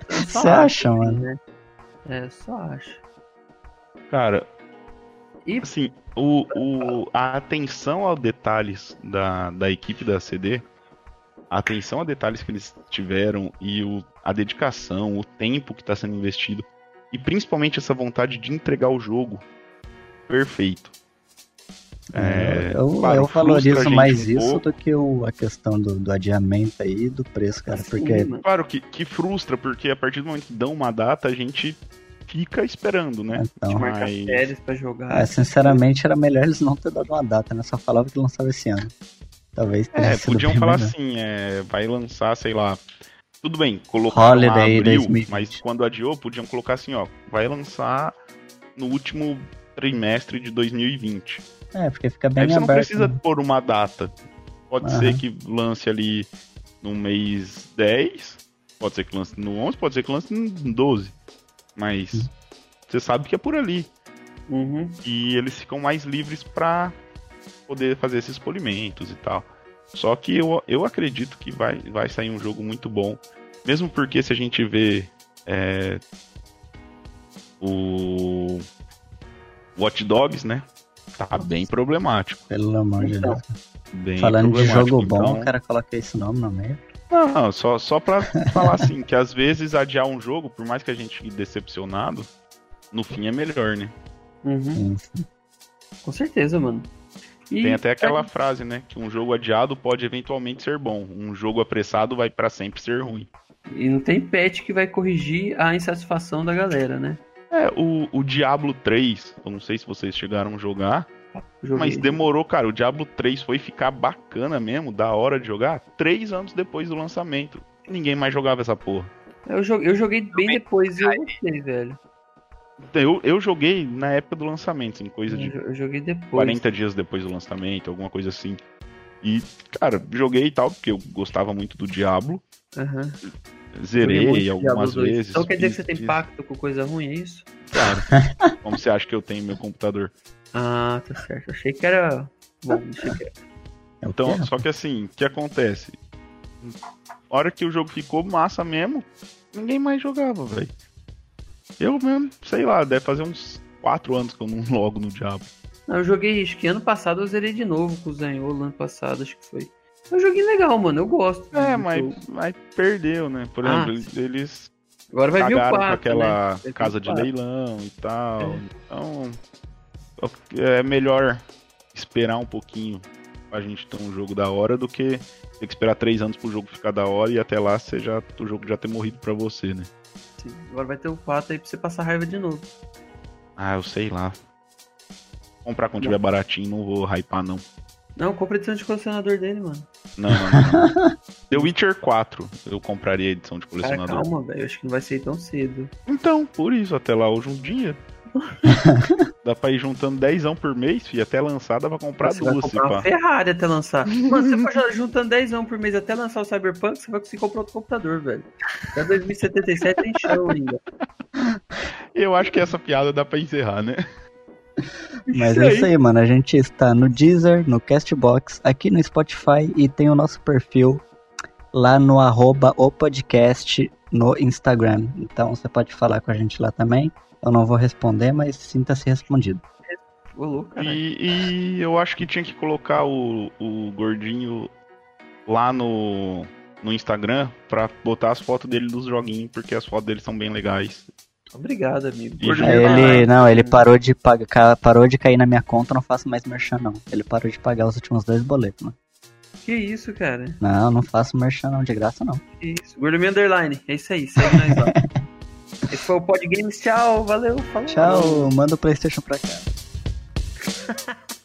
Você acha, assim, mano? Né? É, só acho. Cara. E... assim, o, o, a atenção aos detalhes da, da equipe da C D, a atenção a detalhes que eles tiveram e o, a dedicação, o tempo que está sendo investido e principalmente essa vontade de entregar o jogo perfeito. É, eu eu, eu valorizo mais isso pô. do que o, a questão do, do adiamento aí, do preço, cara. Assim, porque... Claro que, que frustra, porque a partir do momento que dão uma data, a gente... fica esperando, né? Então, de marcar mas... férias pra jogar. É, sinceramente, era melhor eles não ter dado uma data, né? Só falava que lançava esse ano. Talvez tenha É, podiam falar melhor. assim, é, vai lançar, sei lá... Tudo bem, colocar em abril, dois mil e vinte. Mas quando adiou, podiam colocar assim, ó... Vai lançar no último trimestre de dois mil e vinte. É, porque fica bem Aí você aberto, não precisa né? pôr uma data. Pode uhum. ser que lance ali no mês dez, pode ser que lance no onze, pode ser que lance no doze. Mas você sabe que é por ali. Uhum. E eles ficam mais livres pra poder fazer esses polimentos e tal. Só que eu, eu acredito que vai, vai sair um jogo muito bom. Mesmo porque se a gente vê é, o Watch Dogs, né? Tá bem problemático. Pelo amor de Deus. Falando de jogo então... bom, o cara coloca esse nome no meio. Não, só, só pra falar assim, que às vezes adiar um jogo, por mais que a gente fique decepcionado, no fim é melhor, né? Uhum. Com certeza, mano. E... tem até aquela frase, né? Que um jogo adiado pode eventualmente ser bom. Um jogo apressado vai pra sempre ser ruim. E não tem patch que vai corrigir a insatisfação da galera, né? É, o, o Diablo três, eu não sei se vocês chegaram a jogar... Joguei. Mas demorou, cara, o Diablo três foi ficar bacana mesmo, da hora de jogar três anos depois do lançamento. Ninguém mais jogava essa porra. Eu joguei, eu joguei bem depois e eu gostei, velho. Eu, eu joguei na época do lançamento, assim, coisa de eu joguei depois. quarenta dias depois do lançamento, alguma coisa assim. E, cara, joguei e tal, porque eu gostava muito do Diablo. Aham. Uhum. Zerei algumas vezes. Então quer dizer que você tem pacto com coisa ruim, é isso? Claro. Como você acha que eu tenho meu computador? Ah, tá certo. Achei que era... Bom, achei que era... Então, só que assim, o que acontece? A hora que o jogo ficou massa mesmo, ninguém mais jogava, velho. Eu mesmo, sei lá, deve fazer uns quatro anos que eu não logo no Diablo. Eu joguei, acho que ano passado eu zerei de novo com o Zanholo, ano passado acho que foi. É um joguinho legal, mano, eu gosto. É, mas, mas perdeu, né? Por exemplo, ah, eles, eles agora vai cagaram vir o quarto, com aquela, né? Casa de leilão e tal. É. Então, é melhor esperar um pouquinho pra gente ter um jogo da hora do que ter que esperar três anos pro jogo ficar da hora e até lá você já, o jogo já ter morrido pra você, né? Sim, agora vai ter o quarto aí pra você passar raiva de novo. Ah, eu sei lá. Comprar quando não tiver baratinho, não vou hypar, não. Não, compra a edição de colecionador dele, mano. Não, não, não. The Witcher quatro, eu compraria a edição de colecionador. Cara, calma, velho, acho que não vai sair tão cedo. Então, por isso, até lá hoje um dia. Dá pra ir juntando dezão por mês, filho, até lançar dá pra comprar você duas, se pá. Uma Ferrari até lançar. Mano, se você for juntando dezão por mês até lançar o Cyberpunk, você vai conseguir comprar outro computador, velho. Até dois mil e setenta e sete tem show ainda. Eu acho que essa piada dá pra encerrar, né? Mas é isso aí, mano. A gente está no Deezer, no Castbox, aqui no Spotify e tem o nosso perfil lá no arroba o podcast no Instagram. Então você pode falar com a gente lá também. Eu não vou responder, mas sinta-se respondido. E, e eu acho que tinha que colocar o, o gordinho lá no, no Instagram pra botar as fotos dele dos joguinhos, porque as fotos dele são bem legais. Obrigado, amigo. Ele, não, ele parou de, pagar, parou de cair na minha conta, não faço mais merchan, não. Ele parou de pagar os últimos dois boletos, mano. Que isso, cara? Não, não faço merchan, não, de graça, não. Que isso, Gordinho Underline, é isso aí, segue nós lá. Esse foi o Pod Games, tchau, valeu, falou. Tchau, manda o PlayStation pra cá.